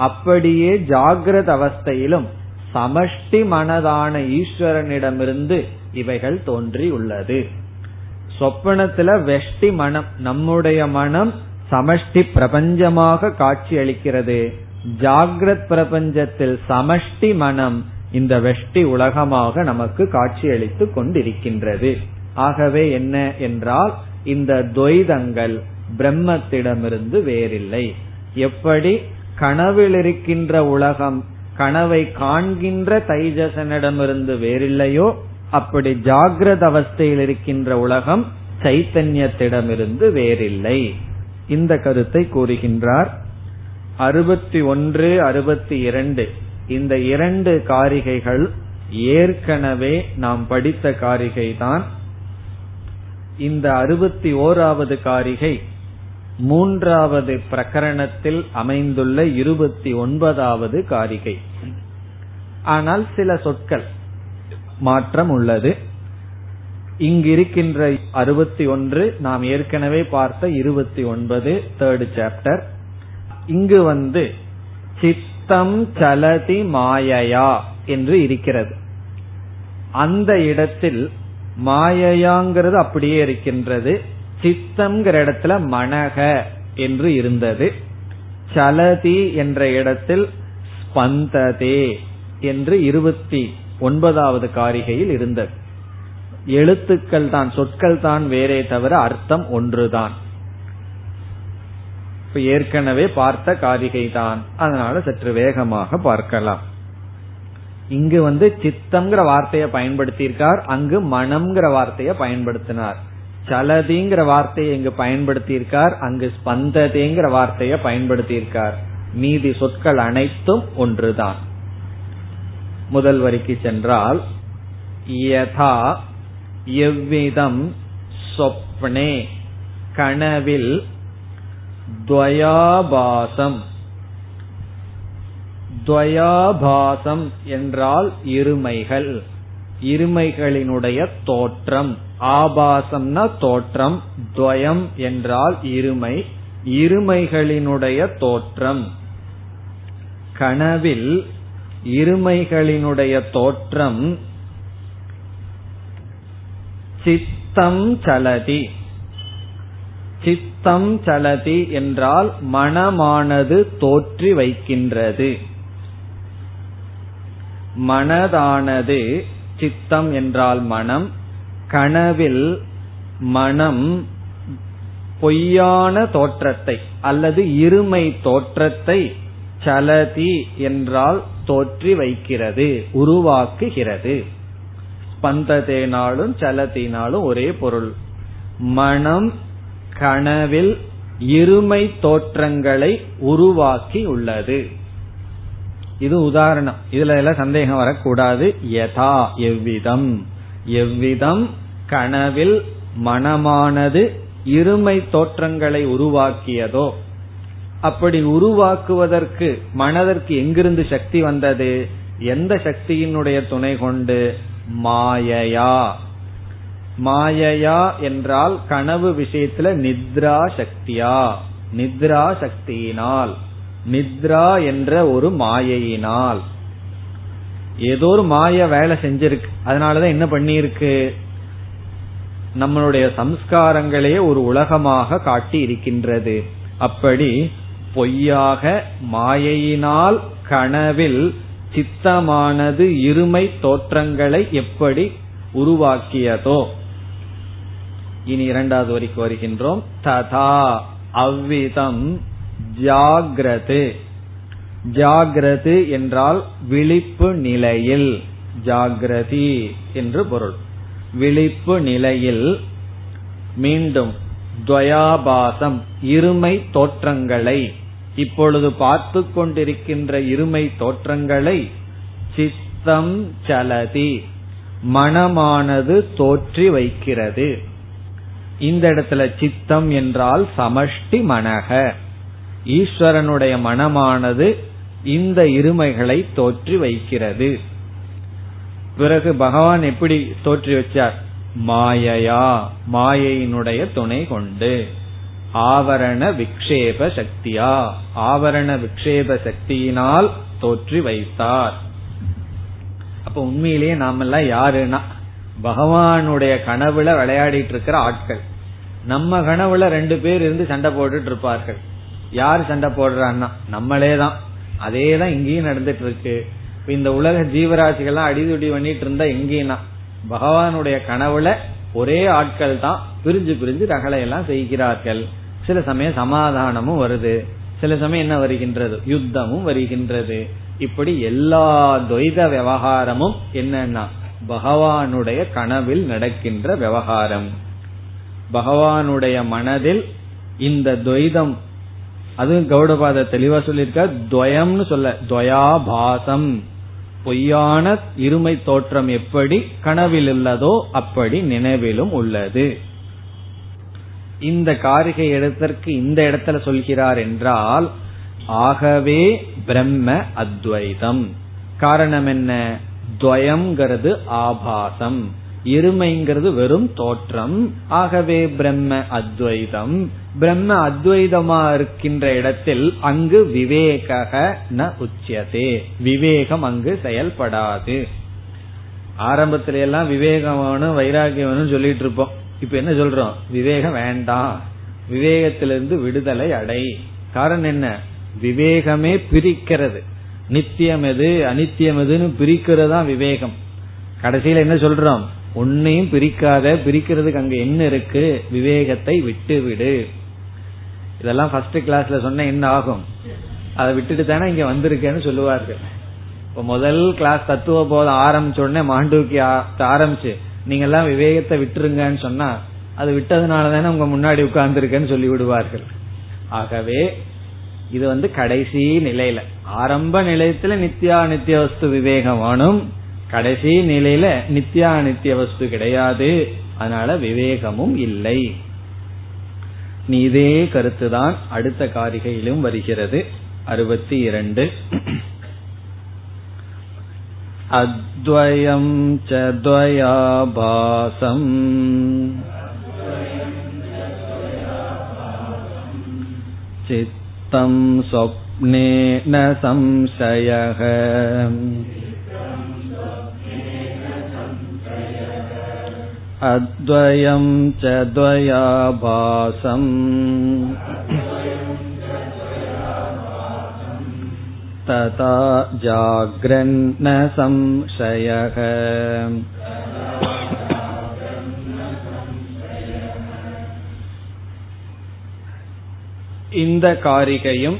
அப்படியே ஜாகிரத அவஸ்தையிலும் சமஷ்டி மனதான ஈஸ்வரனிடமிருந்து இவைகள் தோன்றி உள்ளது. சொப்பனத்துல வெஷ்டி மனம், நம்முடைய மனம் சமஷ்டி பிரபஞ்சமாக காட்சி அளிக்கிறது. ஜாகிரத் பிரபஞ்சத்தில் சமஷ்டி மனம் இந்த வெஷ்டி உலகமாக நமக்கு காட்சி அளித்து கொண்டிருக்கின்றது. ஆகவே என்ன என்றால் இந்த துவைதங்கள் பிரம்மத்திடமிருந்து வேறில்லை. எப்படி கனவில் இருக்கின்ற உலகம் கனவை காண்கின்ற தைஜசனிடமிருந்து வேறில்லையோ, அப்படி ஜாகிரத அவஸ்தையில் இருக்கின்ற உலகம் சைத்தன்யத்திடமிருந்து வேறில்லை. இந்த கருத்தை கூறுகின்றார். அறுபத்தி ஒன்று அறுபத்தி இரண்டு இந்த இரண்டு காரிகைகள் ஏற்கனவே நாம் படித்த காரிகைதான். இந்த அறுபத்தி ஓராவது காரிகை மூன்றாவது பிரகரணத்தில் அமைந்துள்ள இருபத்தி ஒன்பதாவது காரிகை. ஆனால் சில சொற்கள் மாற்றம் உள்ளது. இங்கிருக்கின்ற அறுபத்தி ஒன்று நாம் ஏற்கனவே பார்த்த இருபத்தி ஒன்பது தேர்டு சாப்டர். இங்கு வந்து சித்தம் சலதி மாயையா என்று இருக்கிறது. அந்த இடத்தில் மாயையாங்கிறது அப்படியே இருக்கின்றது. சித்தம்ங்கிற இடத்துல மனக என்று இருந்தது. சலதி என்ற இடத்தில் ஸ்பந்ததே என்று இருபத்தி ஒன்பதாவது காரிகையில் இருந்தது. எழுத்துக்கள் தான், சொற்கள் தான் வேறே தவிர அர்த்தம் ஒன்றுதான். ஏற்கனவே பார்த்த காரிகை தான், அதனால சற்று வேகமாக பார்க்கலாம். இங்கு வந்து சித்தம்ங்கிற வார்த்தையை பயன்படுத்தியிருக்கார், அங்கு மனம்ங்கிற வார்த்தையை பயன்படுத்தினார். சலதிங்கிற வார்த்தையை இங்கு பயன்படுத்தியிருக்கார், அங்கு ஸ்பந்ததேங்கிற வார்த்தையை பயன்படுத்தியிருக்கார். மீதி சொற்கள் அனைத்தும் ஒன்றுதான். முதல் வரிக்கு சென்றால் யதா எவ்விதம் சொப்னே கனவில் துவயாபாசம் துவயாபாசம் என்றால் இருமைகள், இருமைகளினுடைய தோற்றம். ஆபாசம்னா தோற்றம், துவயம் என்றால் இருமை, இருமைகளினுடைய தோற்றம். கனவில் இருமைகளினுடைய தோற்றம். சித்தம் சலதி, சித்தம் சலதி என்றால் மனமானது தோற்றி வைக்கின்றது. மனதானது, சித்தம் என்றால் மனம், கனவில் மனம் பொய்யான தோற்றத்தை அல்லது இருமை தோற்றத்தை சலதி என்றால் தோற்றி வைக்கிறது, உருவாக்குகிறது. பந்ததேனாலும் சலத்தினாலும் ஒரே பொருள். மனம் கனவில் இருமை தோற்றங்களை உருவாக்கி உள்ளது. இது உதாரணம், இதுல எல்லாம் சந்தேகம் வரக்கூடாது. யதா எவ்விதம், எவ்விதம் கனவில் மனமானது இருமை தோற்றங்களை உருவாக்கியதோ, அப்படி உருவாக்குவதற்கு மனதிற்கு எங்கிருந்து சக்தி வந்தது? எந்த சக்தியினுடைய துணை கொண்டு? மாயையா. மாயையா என்றால் கனவு விஷயத்துல நித்ரா சக்தியா, நித்ரா சக்தியினால், நித்ரா என்ற ஒரு மாயையினால். ஏதோ ஒரு மாய வேலை செஞ்சிருக்கு. அதனாலதான் என்ன பண்ணிருக்கு? நம்மளுடைய சம்ஸ்காரங்களே ஒரு உலகமாக காட்டி இருக்கின்றது. அப்படி பொய்யாக மாயையினால் கனவில் சித்தமானது இருமை தோற்றங்களை எப்படி உருவாக்கியதோ. இனி இரண்டாவது வரிக்கு வருகின்றோம். ததா அவ்விதம் ஜாக்ரது. ஜாக்ரது என்றால் விழிப்பு நிலையில், ஜாக்ரதி என்று பொருள், விழிப்பு நிலையில். மீண்டும் துவயாபாசம், இருமை தோற்றங்களை, இப்பொழுது பார்த்து கொண்டிருக்கின்ற இருமை தோற்றங்களை சித்தம் சலதி, மனமானது தோற்றி வைக்கிறது. இந்த இடத்துல சித்தம் என்றால் சமஷ்டி மனக, ஈஸ்வரனுடைய மனமானது இந்த இருமைகளை தோற்றி வைக்கிறது. பிறகு பகவான் எப்படி தோற்றி வச்சார்? மாயையா, மாயையினுடைய துணை கொண்டு, ஆவரண விக்ஷேப சக்தியா, ஆவரண விக்ஷேப சக்தியினால் தோற்றி வைத்தார். அப்ப உண்மையிலேயே நாம எல்லாம் யாருன்னா பகவானுடைய கனவுல விளையாடிட்டு இருக்கிற ஆட்கள். நம்ம கனவுல ரெண்டு பேர் இருந்து சண்டை போட்டுட்டு இருப்பார்கள். யார் சண்டை போடுறான்னா நம்மளே தான். அதே தான் இங்கேயும் நடந்துட்டு இருக்கு. இந்த உலக ஜீவராசிகள்லாம் அடிதுடி பண்ணிட்டு இருந்தா எங்கேனா பகவானுடைய கனவுல ஒரே ஆட்கள் தான் பிரிஞ்சு பிரிஞ்சு ரகலையெல்லாம் செய்கிறார்கள். சில சமயம் சமாதானமும் வருது, சில சமயம் என்ன வருகின்றது? யுத்தமும் வருகின்றது. இப்படி எல்லா துவைத விவகாரமும் என்னன்னா பகவானுடைய கனவில் நடக்கின்ற விவகாரம். பகவானுடைய மனதில் இந்த துவைதம், அதுவும் கௌடபாத தெளிவா சொல்லியிருக்க, துவயம்னு சொல்ல, துவயாபாசம், பொய்யான இருமை தோற்றம் எப்படி கனவில் உள்ளதோ அப்படி நினைவிலும் உள்ளது. இந்த காரிகை இடத்திற்கு இந்த இடத்துல சொல்கிறார் என்றால், ஆகவே பிரம்ம அத்வைதம். காரணம் என்ன? துவயம்ங்கிறது ஆபாசம், இருமைங்கிறது வெறும் தோற்றம். ஆகவே பிரம்ம அத்வைதம். பிரம்ம அத்வைதமா இருக்கின்ற இடத்தில் அங்கு விவேக ந உச்சியதே, விவேகம் அங்கு செயல்படாது. ஆரம்பத்தில எல்லாம் விவேகமான வைராகியவனு சொல்லிட்டு இருப்போம். இப்ப என்ன சொல்றோம்? விவேகம் வேண்டாம், விவேகத்திலிருந்து விடுதலை அடை. காரணம் என்ன? விவேகமே பிரிக்கிறது, நித்தியம் எது அனித்தியம் எதுன்னு பிரிக்கிறது தான் விவேகம். கடைசியில என்ன சொல்றோம்? ஒன்னையும் பிரிக்காத, பிரிக்கிறதுக்கு அங்க என்ன இருக்கு? விவேகத்தை விட்டு விடு. இதெல்லாம் ஃபர்ஸ்ட் கிளாஸ்ல சொன்ன என்ன ஆகும்? அதை விட்டுட்டு தானே இங்க வந்திருக்கேன்னு சொல்லுவார்கள். இப்ப முதல் கிளாஸ் தத்துவ போதம் ஆரம்பிச்சோடனே மாண்டூக்கிய ஆரம்பிச்சு நீங்க எல்லாம் விவேகத்தை விட்டுருங்கன்னு சொன்னா அது விட்டதுனாலதானே உங்க முன்னாடி உட்கார்ந்துருக்கேன்னு சொல்லி விடுவார்கள். ஆகவே இது வந்து கடைசி நிலையில, ஆரம்ப நிலையத்துல நித்தியா நித்திய வஸ்து விவேகம் வேணும், கடைசி நிலையில நித்தியா நித்திய வஸ்து கிடையாது, அதனால விவேகமும் இல்லை. நீ இதே கருத்துதான் அடுத்த காரிகையிலும் வருகிறது. அறுபத்தி இரண்டு. அத்வயம் ச த்வயாபாசம் சித்தம் ஸ்வப்னேன சம்சயஹ அத்வயம் ச த்வயாபாசம் ததா ஜாக்ரன்ன சம்சயஹ. இந்த காரிகையும்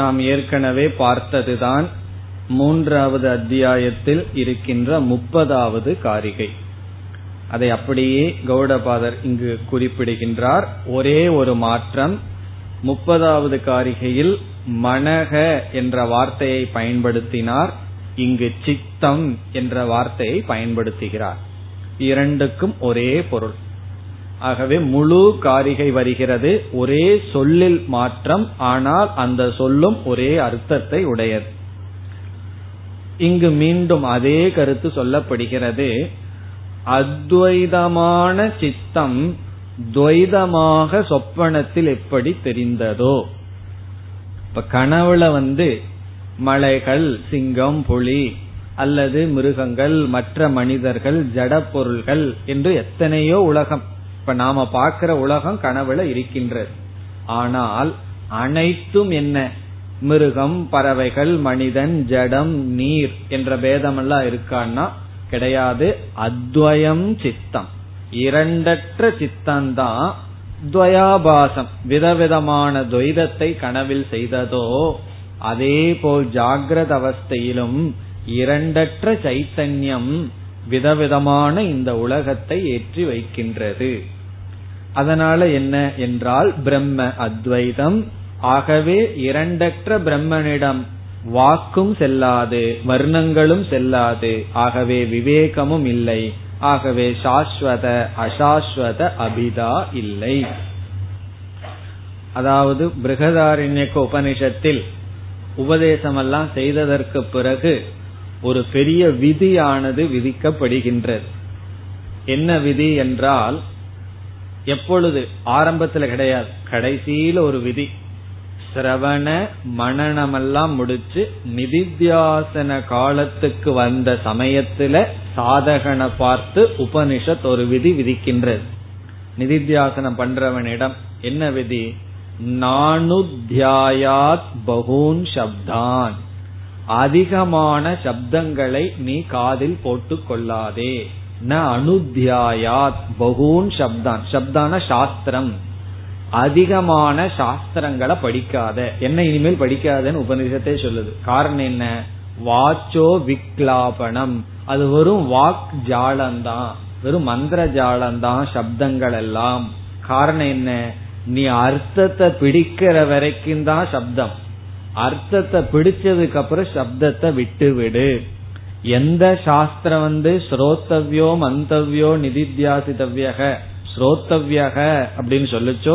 நாம் ஏற்கனவே பார்த்ததுதான். மூன்றாவது அத்தியாயத்தில் இருக்கின்ற முப்பதாவது காரிகை, அதை அப்படியே கௌடபாதர் இங்கு குறிப்பிடுகின்றார். ஒரே ஒரு மாற்றம், முப்பதாவது காரிகையில் மனக என்ற வார்த்தையை பயன்படுத்தினார், இங்கு சித்தம் என்ற வார்த்தையை பயன்படுத்துகிறார். இரண்டுக்கும் ஒரே பொருள். ஆகவே முழு காரிகை வருகிறது, ஒரே சொல்லில் மாற்றம், ஆனால் அந்த சொல்லும் ஒரே அர்த்தத்தை உடையது. இங்கு மீண்டும் அதே கருத்து சொல்லப்படுகிறது. அத்வைதமான சித்தம் துவைதமாக சொப்பனத்தில் எப்படி தெரிந்ததோ, இப்ப கனவுல வந்து மலைகள், சிங்கம், புலி அல்லது மிருகங்கள், மற்ற மனிதர்கள், ஜட பொருள்கள் என்று எத்தனையோ உலகம், இப்ப நாம பார்க்கிற உலகம் கனவுல இருக்கின்றது. ஆனால் அனைத்தும் என்ன? மிருகம், பறவைகள், மனிதன், ஜடம், நீர் என்ற பேதமெல்லாம் இருக்கான்னா கிடையாது. அத்வயம் சித்தம், இரண்டற்ற சித்தம்தான் துவயாபாசம், விதவிதமான துவைதத்தை கனவில் செய்ததோ அதே போல் ஜாகிரத அவஸ்தையிலும் இரண்டற்ற சைத்தன்யம் விதவிதமான இந்த உலகத்தை ஏற்றி வைக்கின்றது. அதனால என்ன என்றால் பிரம்ம அத்வைதம். ஆகவே இரண்டற்ற பிரம்மனிடம் வாக்கும் செல்லாது, வர்ணங்களும் செல்லாது, ஆகவே விவேகமும் இல்லை, ஆகவே சாஸ்வத அசாஸ்வத அபிதா இல்லை. அதாவது பிருகதாரண்யக உபனிஷத்தில் உபதேசமெல்லாம் செய்ததற்கு பிறகு ஒரு பெரிய விதியானது விதிக்கப்படுகின்றது. என்ன விதி என்றால், எப்பொழுது ஆரம்பத்துல கிடையாது, கடைசியில ஒரு விதி. சிரவண மனனமெல்லாம் முடிச்சு நிதித்தியாசன காலத்துக்கு வந்த சமயத்துல சாதகனை பார்த்து உபனிஷத் ஒரு விதி விதிக்கின்றது. நிதித்தியாசனம் பண்றவனிடம் என்ன விதி? நானுத்யாயாத் பகூன் சப்தான், அதிகமான சப்தங்களை நீ காதில் போட்டு கொள்ளாதே. ந அனுத்யாயாத் பகூன் சப்தான், சப்தான சாஸ்திரம், அதிகமான சாஸ்திரங்களை படிக்காத, என்ன இனிமேல் படிக்காதன்னு உபநிஷத்தை சொல்லுது. காரணம் என்ன? வாச்சோ விக்லாபனம், அது வெறும் வாக் ஜாலந்தான், வெறும் மந்திர ஜாலந்தான் சப்தங்கள் எல்லாம். காரணம் என்ன? நீ அர்த்தத்தை பிடிக்கிற வரைக்கும் தான் சப்தம், அர்த்தத்தை பிடிச்சதுக்கு அப்புறம் சப்தத்தை விட்டு விடு. எந்த சாஸ்திரம் வந்து ஸ்ரோத்தவ்யோ மந்தவ்யோ நிதித்தியாசிதவ்யக ஸ்ரோத்தவ்யக அப்படின்னு சொல்லுச்சோ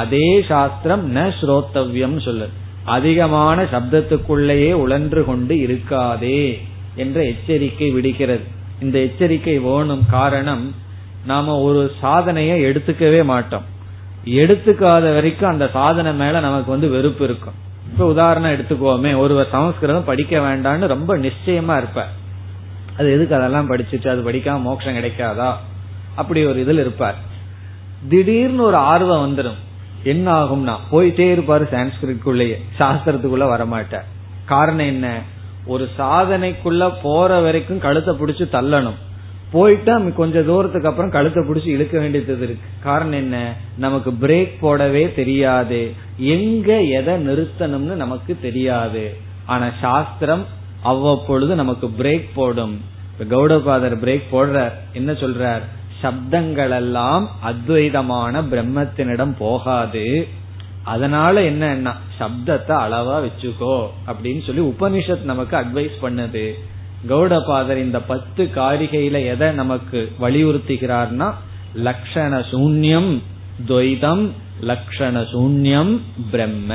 அதே சாஸ்திரம் ந ஸ்ரோத்தவ்யம் சொல்லு, அதிகமான சப்தத்துக்குள்ளேயே உழன்று கொண்டு இருக்காதே என்ற எச்சரிக்கை விடுகிறது. இந்த எச்சரிக்கை வேணும். காரணம், நாம ஒரு சாதனையை எடுத்துக்கவே மாட்டோம், எடுத்துக்காத வரைக்கும் அந்த சாதனை மேல நமக்கு வந்து வெறுப்பு இருக்கும். இப்ப உதாரணம் எடுத்துக்கோமே, ஒருவர் சமஸ்கிருதம் படிக்க வேண்டாம்னு ரொம்ப நிச்சயமா இருப்பார். அது எதுக்கு அதெல்லாம் படிச்சுட்டு, அது படிக்காம மோட்சம் கிடைக்காதா, அப்படி ஒரு இதில் இருப்பார். திடீர்னு ஒரு ஆர்வம் வந்துடும், என்ன ஆகும்னா போயிட்டே இருப்பாரு சான்ஸ்கிரிட்குள்ளேயே, சாஸ்திரத்துக்குள்ள வரமாட்டார். காரணம் என்ன? ஒரு சாதனைக்குள்ள போற வரைக்கும் கழுத்தை பிடிச்சு தள்ளணும், போயிட்டா கொஞ்சம் தூரத்துக்கு அப்புறம் கழுத்தை பிடிச்சு இழுக்க வேண்டியது இருக்கு. காரணம் என்ன? நமக்கு பிரேக் போடவே தெரியாது, எங்க எதை நிறுத்தணும்னு நமக்கு தெரியாது. ஆனா சாஸ்திரம் அவ்வப்பொழுது நமக்கு பிரேக் போடும். கௌடபாதர் பிரேக் போடுறார். என்ன சொல்றார்? சப்தங்கள் எல்லாம் அத்வைதமான பிரம்மத்தினிடம் போகாது, அதனால என்ன, சப்தத்தை அளவா வச்சுக்கோ அப்படின்னு சொல்லி உபனிஷத் நமக்கு அட்வைஸ் பண்ணுது. கௌடபாதர் இந்த பத்து காரிகையில எதை நமக்கு வலியுறுத்துகிறார்னா, லக்ஷண சூன்யம் துவைதம், லக்ஷண சூன்யம் பிரம்ம,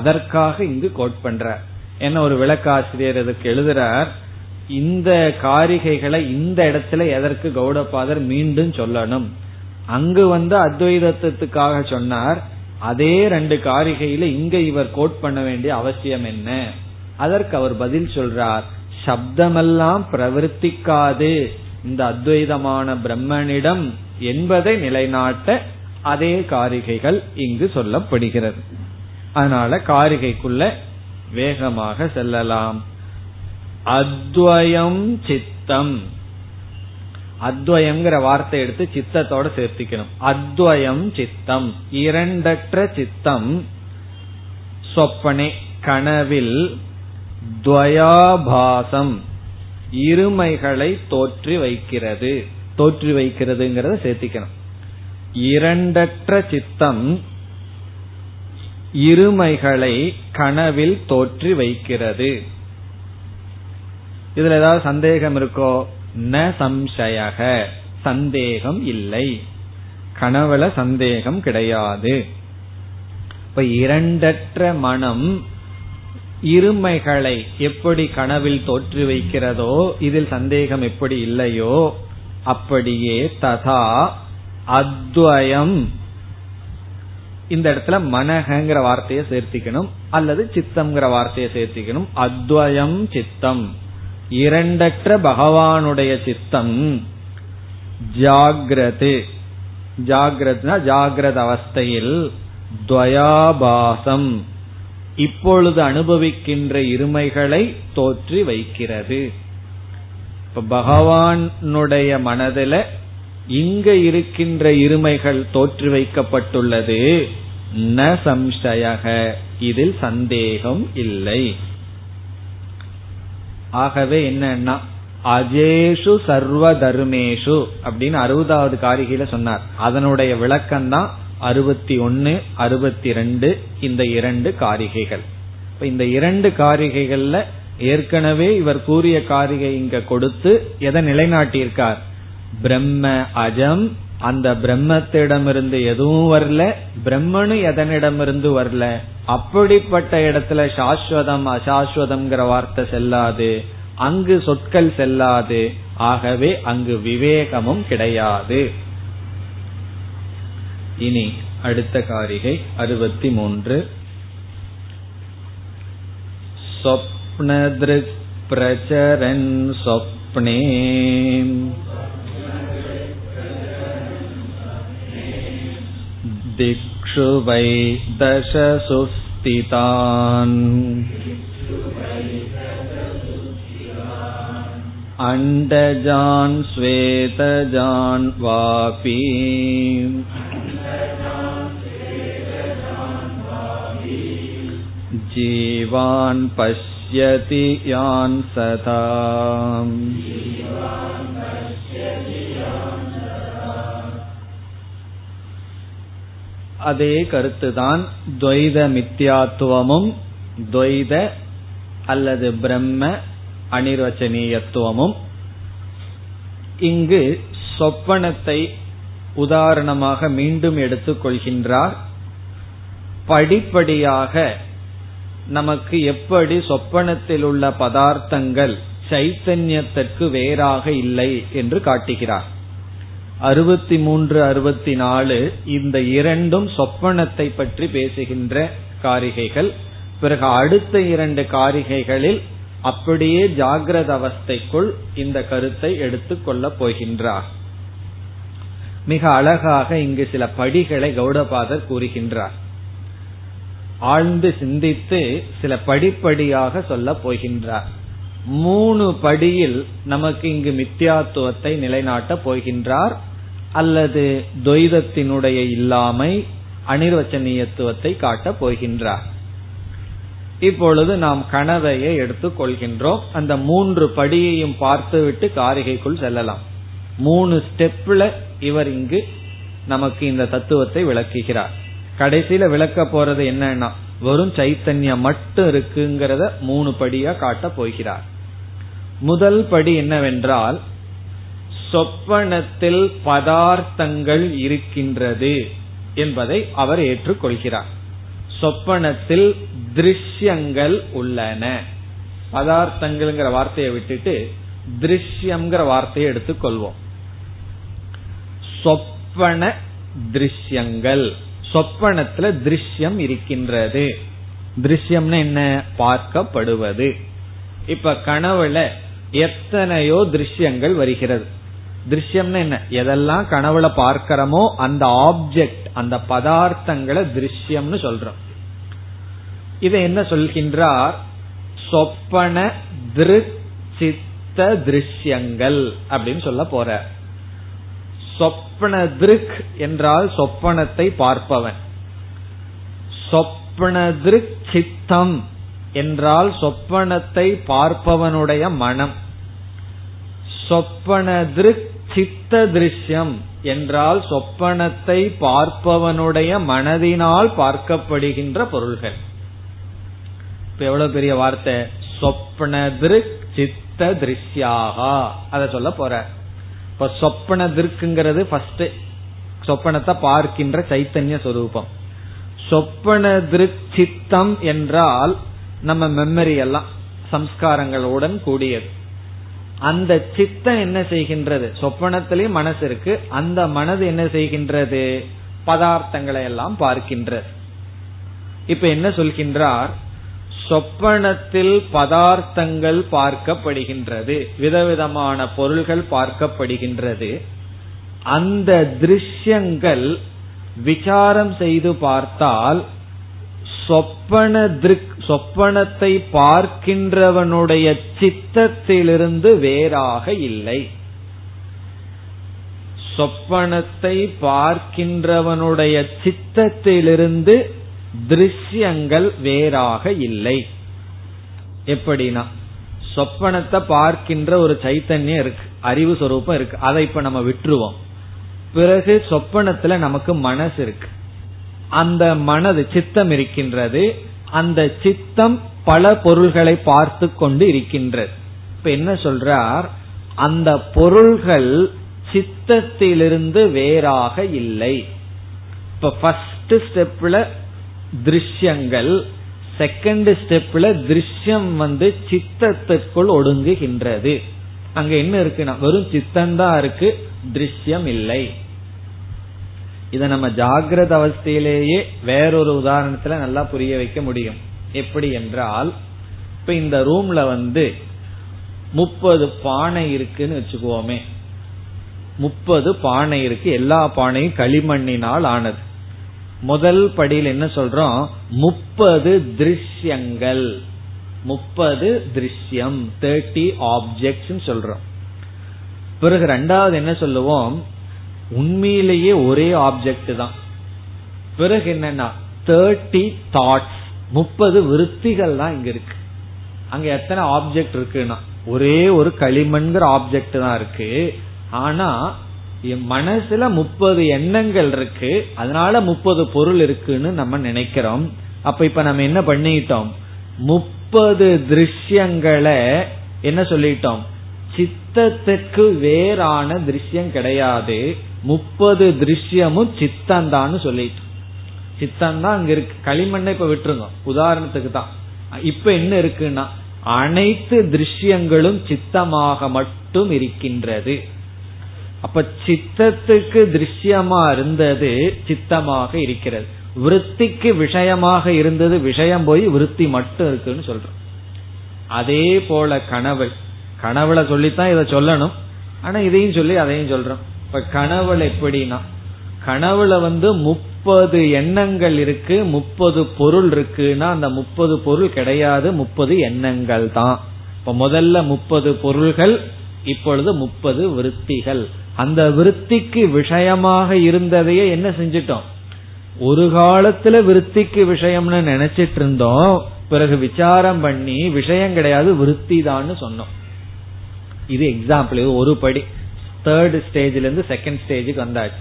அதற்காக இங்கு கோட் பண்ற. ஏன்னா ஒரு விளக்காசிரியர் இதுக்கு எழுதுறார், இந்த காரிகைகளை இந்த இடத்துல எதற்கு கௌடபாதர் மீண்டும் சொல்லணும்? அங்கு வந்து அத்வைதத்துக்காக சொன்னார், அதே ரெண்டு காரிகையில இங்க இவர் கோட் பண்ண வேண்டிய அவசியம் என்ன? அதற்கு அவர் பதில் சொல்றார், சப்தமெல்லாம் பிரவர்த்திக்காது இந்த அத்வைதமான பிரம்மனிடம் என்பதை நிலைநாட்ட அதே காரிகைகள் இங்கு சொல்லப்படுகிறது. அதனால காரிகைக்குள்ள வேகமாக செல்லலாம். அத்வயம் சித்தம், அத்வயம்ங்கிற வார்த்தை எடுத்து சித்தத்தோட சேர்த்திக்கணும். அத்வயம் சித்தம், இரண்டற்ற சித்தம். சொப்பனே, கனவில். துவயாபாசம், இருமைகளை தோற்றி வைக்கிறது. தோற்றி வைக்கிறதுங்கிறத சேர்த்திக்கணும். இரண்டற்ற சித்தம் இருமைகளை கனவில் தோற்றி வைக்கிறது. இதுல ஏதாவது சந்தேகம் இருக்கோ? ந சம்சயக, சந்தேகம் இல்லை. கனவுல சந்தேகம் கிடையாது. இப்ப இரண்டற்ற மனம் இருமைகளை எப்படி கனவில் தோற்றி வைக்கிறதோ, இதில் சந்தேகம் எப்படி இல்லையோ, அப்படியே ததா அத்வயம். இந்த இடத்துல மனஹங்கிற வார்த்தையை சேர்த்திக்கணும் அல்லது சித்தம்ங்கிற வார்த்தையை சேர்த்திக்கணும். அத்வயம் சித்தம், இரண்டற்ற பகவானுடைய சித்தம். ஜாகிரது, ஜாகிரத்னா ஜாகிரத அவஸ்தையில். துவயாபாசம், இப்பொழுது அனுபவிக்கின்ற இருமைகளை தோற்றி வைக்கிறது. இப்ப பகவானுடைய மனதில இங்க இருக்கின்ற இருமைகள் தோற்றி வைக்கப்பட்டுள்ளது. ந சம்சயக, இதில் சந்தேகம் இல்லை. ஆகவே என்னன்னா, அஜேஷு சர்வ தர்மேஷு அப்படின்னு அறுபதாவது காரிகையில சொன்னார். அதனுடைய விளக்கம் தான் அறுபத்தி ஒன்னு அறுபத்தி ரெண்டு இந்த இரண்டு காரிகைகள். இந்த இரண்டு காரிகைகள்ல ஏற்கனவே இவர் கூறிய காரிகை இங்க கொடுத்து எதை நிலைநாட்டியிருக்கார்? பிரம்ம அஜம், அந்த பிரம்மத்திடமிருந்து எதுவும் வரல, பிரம்மனு எதனிடமிருந்து வரல. அப்படிப்பட்ட இடத்துல சாஸ்வதம் அசாஸ்வதம்ங்கிற வார்த்தை செல்லாது, அங்கு சொற்கள் செல்லாது. ஆகவே அங்கு விவேகமும் கிடையாது. இனி அடுத்த காரிகை அறுபத்தி மூன்று. சொப்னத்ருக் பிரச்சரன் சொப்னே திக்ஷு வை தசசு ஸ்திதான் அண்டஜான் ஸ்வேதஜான் வாபி ஜீவான் பஷ்யதி யான் சதா. அதே கருத்துதான் துவைத மித்யாத்துவமும் துவைத அல்லது பிரம்ம அனிர்வச்சனீயத்துவமும். இங்கு சொப்பனத்தை உதாரணமாக மீண்டும் எடுத்துக் கொள்கின்றார். படிப்படியாக நமக்கு எப்படி சொப்பனத்தில் உள்ள பதார்த்தங்கள் சைத்தன்யத்திற்கு வேறாக இல்லை என்று காட்டுகிறார். அறுபத்தி மூன்று அறுபத்தி நாலு இந்த இரண்டும் சொப்பனத்தை பற்றி பேசுகின்ற காரிகைகள். பிறகு அடுத்த இரண்டு காரிகைகளில் அப்படியே ஜாகிரத அவஸ்தைக்குள் இந்த கருத்தை எடுத்துக் கொள்ள போகின்றார். மிக அழகாக இங்கு சில படிகளை கௌடபாதர் கூறுகின்றார். ஆழ்ந்து சிந்தித்து சில படிப்படியாக சொல்ல போகின்றார். மூணு படியில் நமக்கு இங்கு மித்யாத்துவத்தை நிலைநாட்ட போகின்றார், அல்லது துவைதத்தினுடைய இல்லாமை அனிர்வச்சனீயத்துவத்தை காட்ட போகின்றார். இப்பொழுது நாம் கனவையை எடுத்துக் கொள்கின்றோம். அந்த மூன்று படியையும் பார்த்துவிட்டு காரிகைக்குள் செல்லலாம். மூணு ஸ்டெப்ல இவர் இங்கு நமக்கு இந்த தத்துவத்தை விளக்குகிறார். கடைசியில விளக்க போறது என்னன்னா, வெறும் சைத்தன்யம் மட்டும் இருக்குங்கிறத மூணு படியா காட்ட போகிறார். முதல் படி என்னவென்றால், சொப்பனத்தில் பதார்த்தங்கள் இருக்கின்றது என்பதை அவர் ஏற்றுக்கொள்கிறார். சொப்பனத்தில் திருஷ்யங்கள் உள்ளன, பதார்த்தங்கள்ங்கிற வார்த்தையை விட்டுட்டு திருஷ்யம்ங்கிற வார்த்தையை எடுத்துக்கொள்வோம். சொப்பன திருஷ்யங்கள், சொப்பனத்துல திருஷ்யம் இருக்கின்றது. திருஷ்யம்னா என்ன? பார்க்கப்படுவது. இப்ப கனவுல எத்தனையோ திருஷ்யங்கள் வருகிறது. திருஷ்யம்னா என்ன? எதெல்லாம் கனவுல பார்க்கிறோமோ அந்த ஆப்ஜெக்ட், அந்த பதார்த்தங்களை திருஷ்யம்னு சொல்றோம். இதை என்ன சொல்கின்றார்? சொப்பன திருச்சித்த திருஷ்யங்கள் அப்படின்னு சொல்ல போற. சொப்பன திருக் என்றால் சொப்பனத்தை பார்ப்பவன். சொப்பன திருக் சித்தம் என்றால் சொப்பனத்தை பார்ப்பவனுடைய மனம். சொப்பன திருக் சித்த திருஷ்யம் என்றால் சொப்பனத்தை பார்ப்பவனுடைய மனதினால் பார்க்கப்படுகின்ற பொருள்கள். இப்ப எவ்வளவு பெரிய வார்த்தை, சொப்பன திருக் சித்த திருஷ்யாகா, அத சொல்ல போற. இப்ப சொப்பன திருக்குங்கிறது ஃபர்ஸ்ட் சொப்பனத்தை பார்க்கின்ற சைத்தன்ய சொரூபம். சொப்பன திருக் சித்தம் என்றால் நம்ம மெமரி எல்லாம் சம்ஸ்காரங்களுடன் கூடியது. அந்த சித்தம் என்ன செய்கின்றது? சொப்பனத்திலேயும் மனசு இருக்கு. அந்த மனது என்ன செய்கின்றது? பதார்த்தங்களை எல்லாம் பார்க்கின்றது. இப்ப என்ன சொல்கின்றார்? சொப்பனத்தில் பதார்த்தங்கள் பார்க்கப்படுகின்றது, விதவிதமான பொருள்கள் பார்க்கப்படுகின்றது. அந்த திருஷ்யங்கள் விசாரம் செய்து பார்த்தால் சொப்பன திருக் சொப்பனத்தை பார்க்கின்றவனுடைய சித்தத்திலிருந்து வேறாக இல்லை. சொப்பனத்தை பார்க்கின்றவனுடைய சித்தத்திலிருந்து திருஷ்யங்கள் வேறாக இல்லை. எப்படின்னா, சொப்பனத்தை பார்க்கின்ற ஒரு சைத்தன்யம் இருக்கு, அறிவு சொரூபம் இருக்கு, அதை இப்ப நம்ம விட்டுருவோம். பிறகு சொப்பனத்துல நமக்கு மனசு இருக்கு, அந்த மனது சித்தம் இருக்கின்றது. அந்த சித்தம் பல பொருள்களை பார்த்து கொண்டு இருக்கின்றது. இப்ப என்ன சொல்றார்? அந்த பொருள்கள் சித்தத்திலிருந்து வேறாக இல்லை. இப்ப ஃபர்ஸ்ட் ஸ்டெப்ல திருஷ்யங்கள், செகண்ட் ஸ்டெப்ல திருஷ்யம் வந்து சித்தத்திற்குள் ஒடுங்குகின்றது. அங்க என்ன இருக்குன்னா வெறும் சித்தம்தான் இருக்கு, திருஷ்யம் இல்லை. இத நம்ம ஜாகிரத அவஸ்தையிலேயே வேறொரு உதாரணத்துல நல்லா புரிய வைக்க முடியும். எப்படி என்றால், இப்ப இந்த ரூம்ல வந்து முப்பது பானை இருக்குன்னு வச்சுக்குவோமே. முப்பது பானை இருக்கு, எல்லா பானையும் களிமண்ணினால் ஆனது. முதல் படியில் என்ன சொல்றோம்? முப்பது திருஷ்யங்கள், முப்பது திருஷ்யம், முப்பது ஆப்ஜெக்ட்ஸ் சொல்றோம். பிறகு ரெண்டாவது என்ன சொல்லுவோம்? உண்மையிலேயே ஒரே ஆப்ஜெக்ட் தான். பிறகு என்னன்னா முப்பது தாட்ஸ், முப்பது விருத்திகள் தான் இங்க இருக்கு. அங்க எத்தனை ஆப்ஜெக்ட் இருக்குன்னா ஒரே ஒரு களிமண்ங்கிற ஆப்ஜெக்ட் தான் இருக்கு. ஆனா மனசுல முப்பது எண்ணங்கள் இருக்கு, அதனால முப்பது பொருள் இருக்குன்னு நம்ம நினைக்கிறோம். அப்ப இப்ப நம்ம என்ன பண்ணிட்டோம்? முப்பது திருஷ்யங்களை என்ன சொல்லிட்டோம்? சித்தத்துக்கு வேறான திருஷ்யம் கிடையாது, முப்பது திருஷ்யமும் சித்தந்தான்னு சொல்லிட்டோம். சித்தந்தான் அங்க இருக்கு, களிமண்ணை இப்ப விட்டுருங்க உதாரணத்துக்கு தான். இப்ப என்ன இருக்குன்னா அனைத்து திருஷ்யங்களும் சித்தமாக மட்டும் இருக்கின்றது. அப்ப சித்தத்துக்கு திருஷ்யமா இருந்தது சித்தமாக இருக்கிறது, விருத்திக்கு விஷயமாக இருந்தது விஷயம் போய் விருத்தி மட்டும் இருக்குன்னு சொல்றோம். அதே போல கனவு, கனவுல சொல்லித்தான் இதை சொல்லணும், ஆனா இதையும் சொல்லி அதையும் சொல்றோம். இப்ப கனவுல எப்படின்னா, கனவுல வந்து முப்பது எண்ணங்கள் இருக்கு, முப்பது பொருள் இருக்குன்னா அந்த முப்பது பொருள் கிடையாது, முப்பது எண்ணங்கள் தான். இப்ப முதல்ல முப்பது பொருள்கள், இப்பொழுது முப்பது விருத்திகள். அந்த விருத்திக்கு விஷயமாக இருந்ததையே என்ன செஞ்சிட்டோம்? ஒரு காலத்துல விருத்திக்கு விஷயம்னு நினைச்சிட்டு இருந்தோம், பிறகு விசாரம் பண்ணி விஷயம் கிடையாது விருத்தி தான் சொன்னோம். இது எக்ஸாம்பிள், ஒரு படி. தேர்ட் ஸ்டேஜ்ல இருந்து செகண்ட் ஸ்டேஜுக்கு வந்தாச்சு.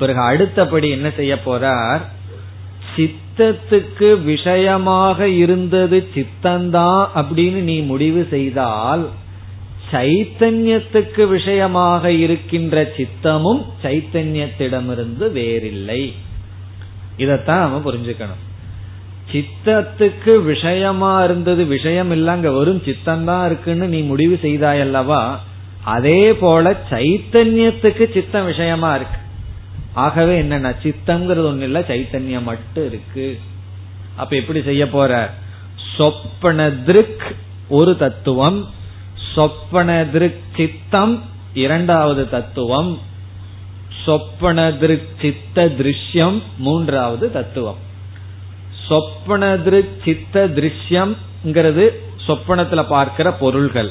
பிறகு அடுத்தபடி என்ன செய்ய போறார்? சித்தத்துக்கு விஷயமாக இருந்தது சித்தந்தான் அப்படின்னு நீ முடிவு செய்தால் சைத்தன்யத்துக்கு விஷயமாக இருக்கின்ற சித்தமும் சைத்தன்யத்திடமிருந்து வேறில்லை. இதத்தான் நம்ம புரிஞ்சுக்கணும். சித்தத்துக்கு விஷயமா இருந்தது விஷயம் இல்லங்க, வெறும் சித்தம்தான் இருக்குன்னு நீ முடிவு செய்தாயல்லவா, அதே போல சைத்தன்யத்துக்கு சித்தம் விஷயமா இருக்கு. ஆகவே என்னன்னா சித்தம்ங்கிறது ஒண்ணு இல்ல, சைத்தன்யம் மட்டும் இருக்கு. அப்ப எப்படி செய்ய போற, சொப்பன திருக் ஒரு தத்துவம், சொப்பன திருக் சித்தம் இரண்டாவது தத்துவம், சொப்பன திருக் சித்த திருஷ்யம் மூன்றாவது தத்துவம். சொப்பன திருக் சித்த திருஷ்யம் சொப்பனத்துல பார்க்கிற பொருள்கள்,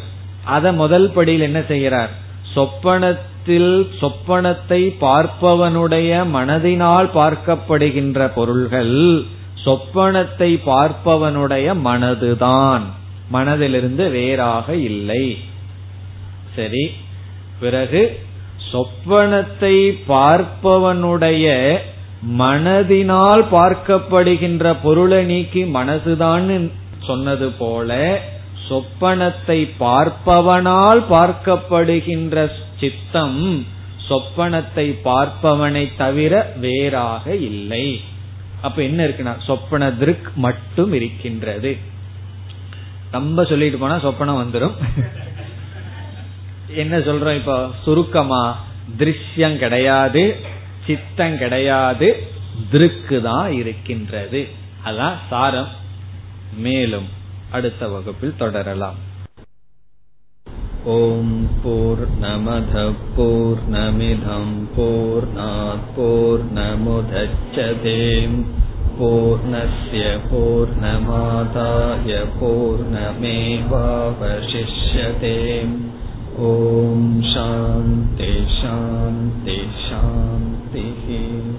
அத முதல் படியில் என்ன செய்கிறார், சொப்பனத்தில் சொப்பனத்தை பார்ப்பவனுடைய மனதினால் பார்க்கப்படுகின்ற பொருள்கள் சொப்பனத்தை பார்ப்பவனுடைய மனதுதான், மனதிலிருந்து வேறாக இல்லை. சரி, பிறகு சொப்பனத்தை பார்ப்பவனுடைய மனதினால் பார்க்கப்படுகின்ற பொருளை நீக்கி மனசுதான் சொன்னது போல சொப்பனத்தை பார்ப்பவனால் பார்க்கப்படுகின்ற சித்தம் சொப்பனத்தை பார்ப்பவனை தவிர வேறாக இல்லை. அப்ப என்ன இருக்குன்னா சொப்பன திருக் மட்டும் இருக்கின்றது. நம்ம சொல்லிட்டு போனா சொப்பனம் வந்துடும். என்ன சொல்றோம் இப்ப சுருக்கமா, திருஷ்யம் கிடையாது, சித்தம் கிடையாது, திருக்கு தான் இருக்கின்றது. அதான் சாரம். மேலும் அடுத்த வகுப்பில் தொடரலாம். ஓம் பூர்ணமத பூர்ணமிதம் பூர்ணாத் பூர்ணமுதச்யதே பூர்ணஸ்ய பூர்ணமாதாய பூர்ணமேவாவசிஷ்யதே. ஓம் சாந்தி சாந்தி சாந்தி.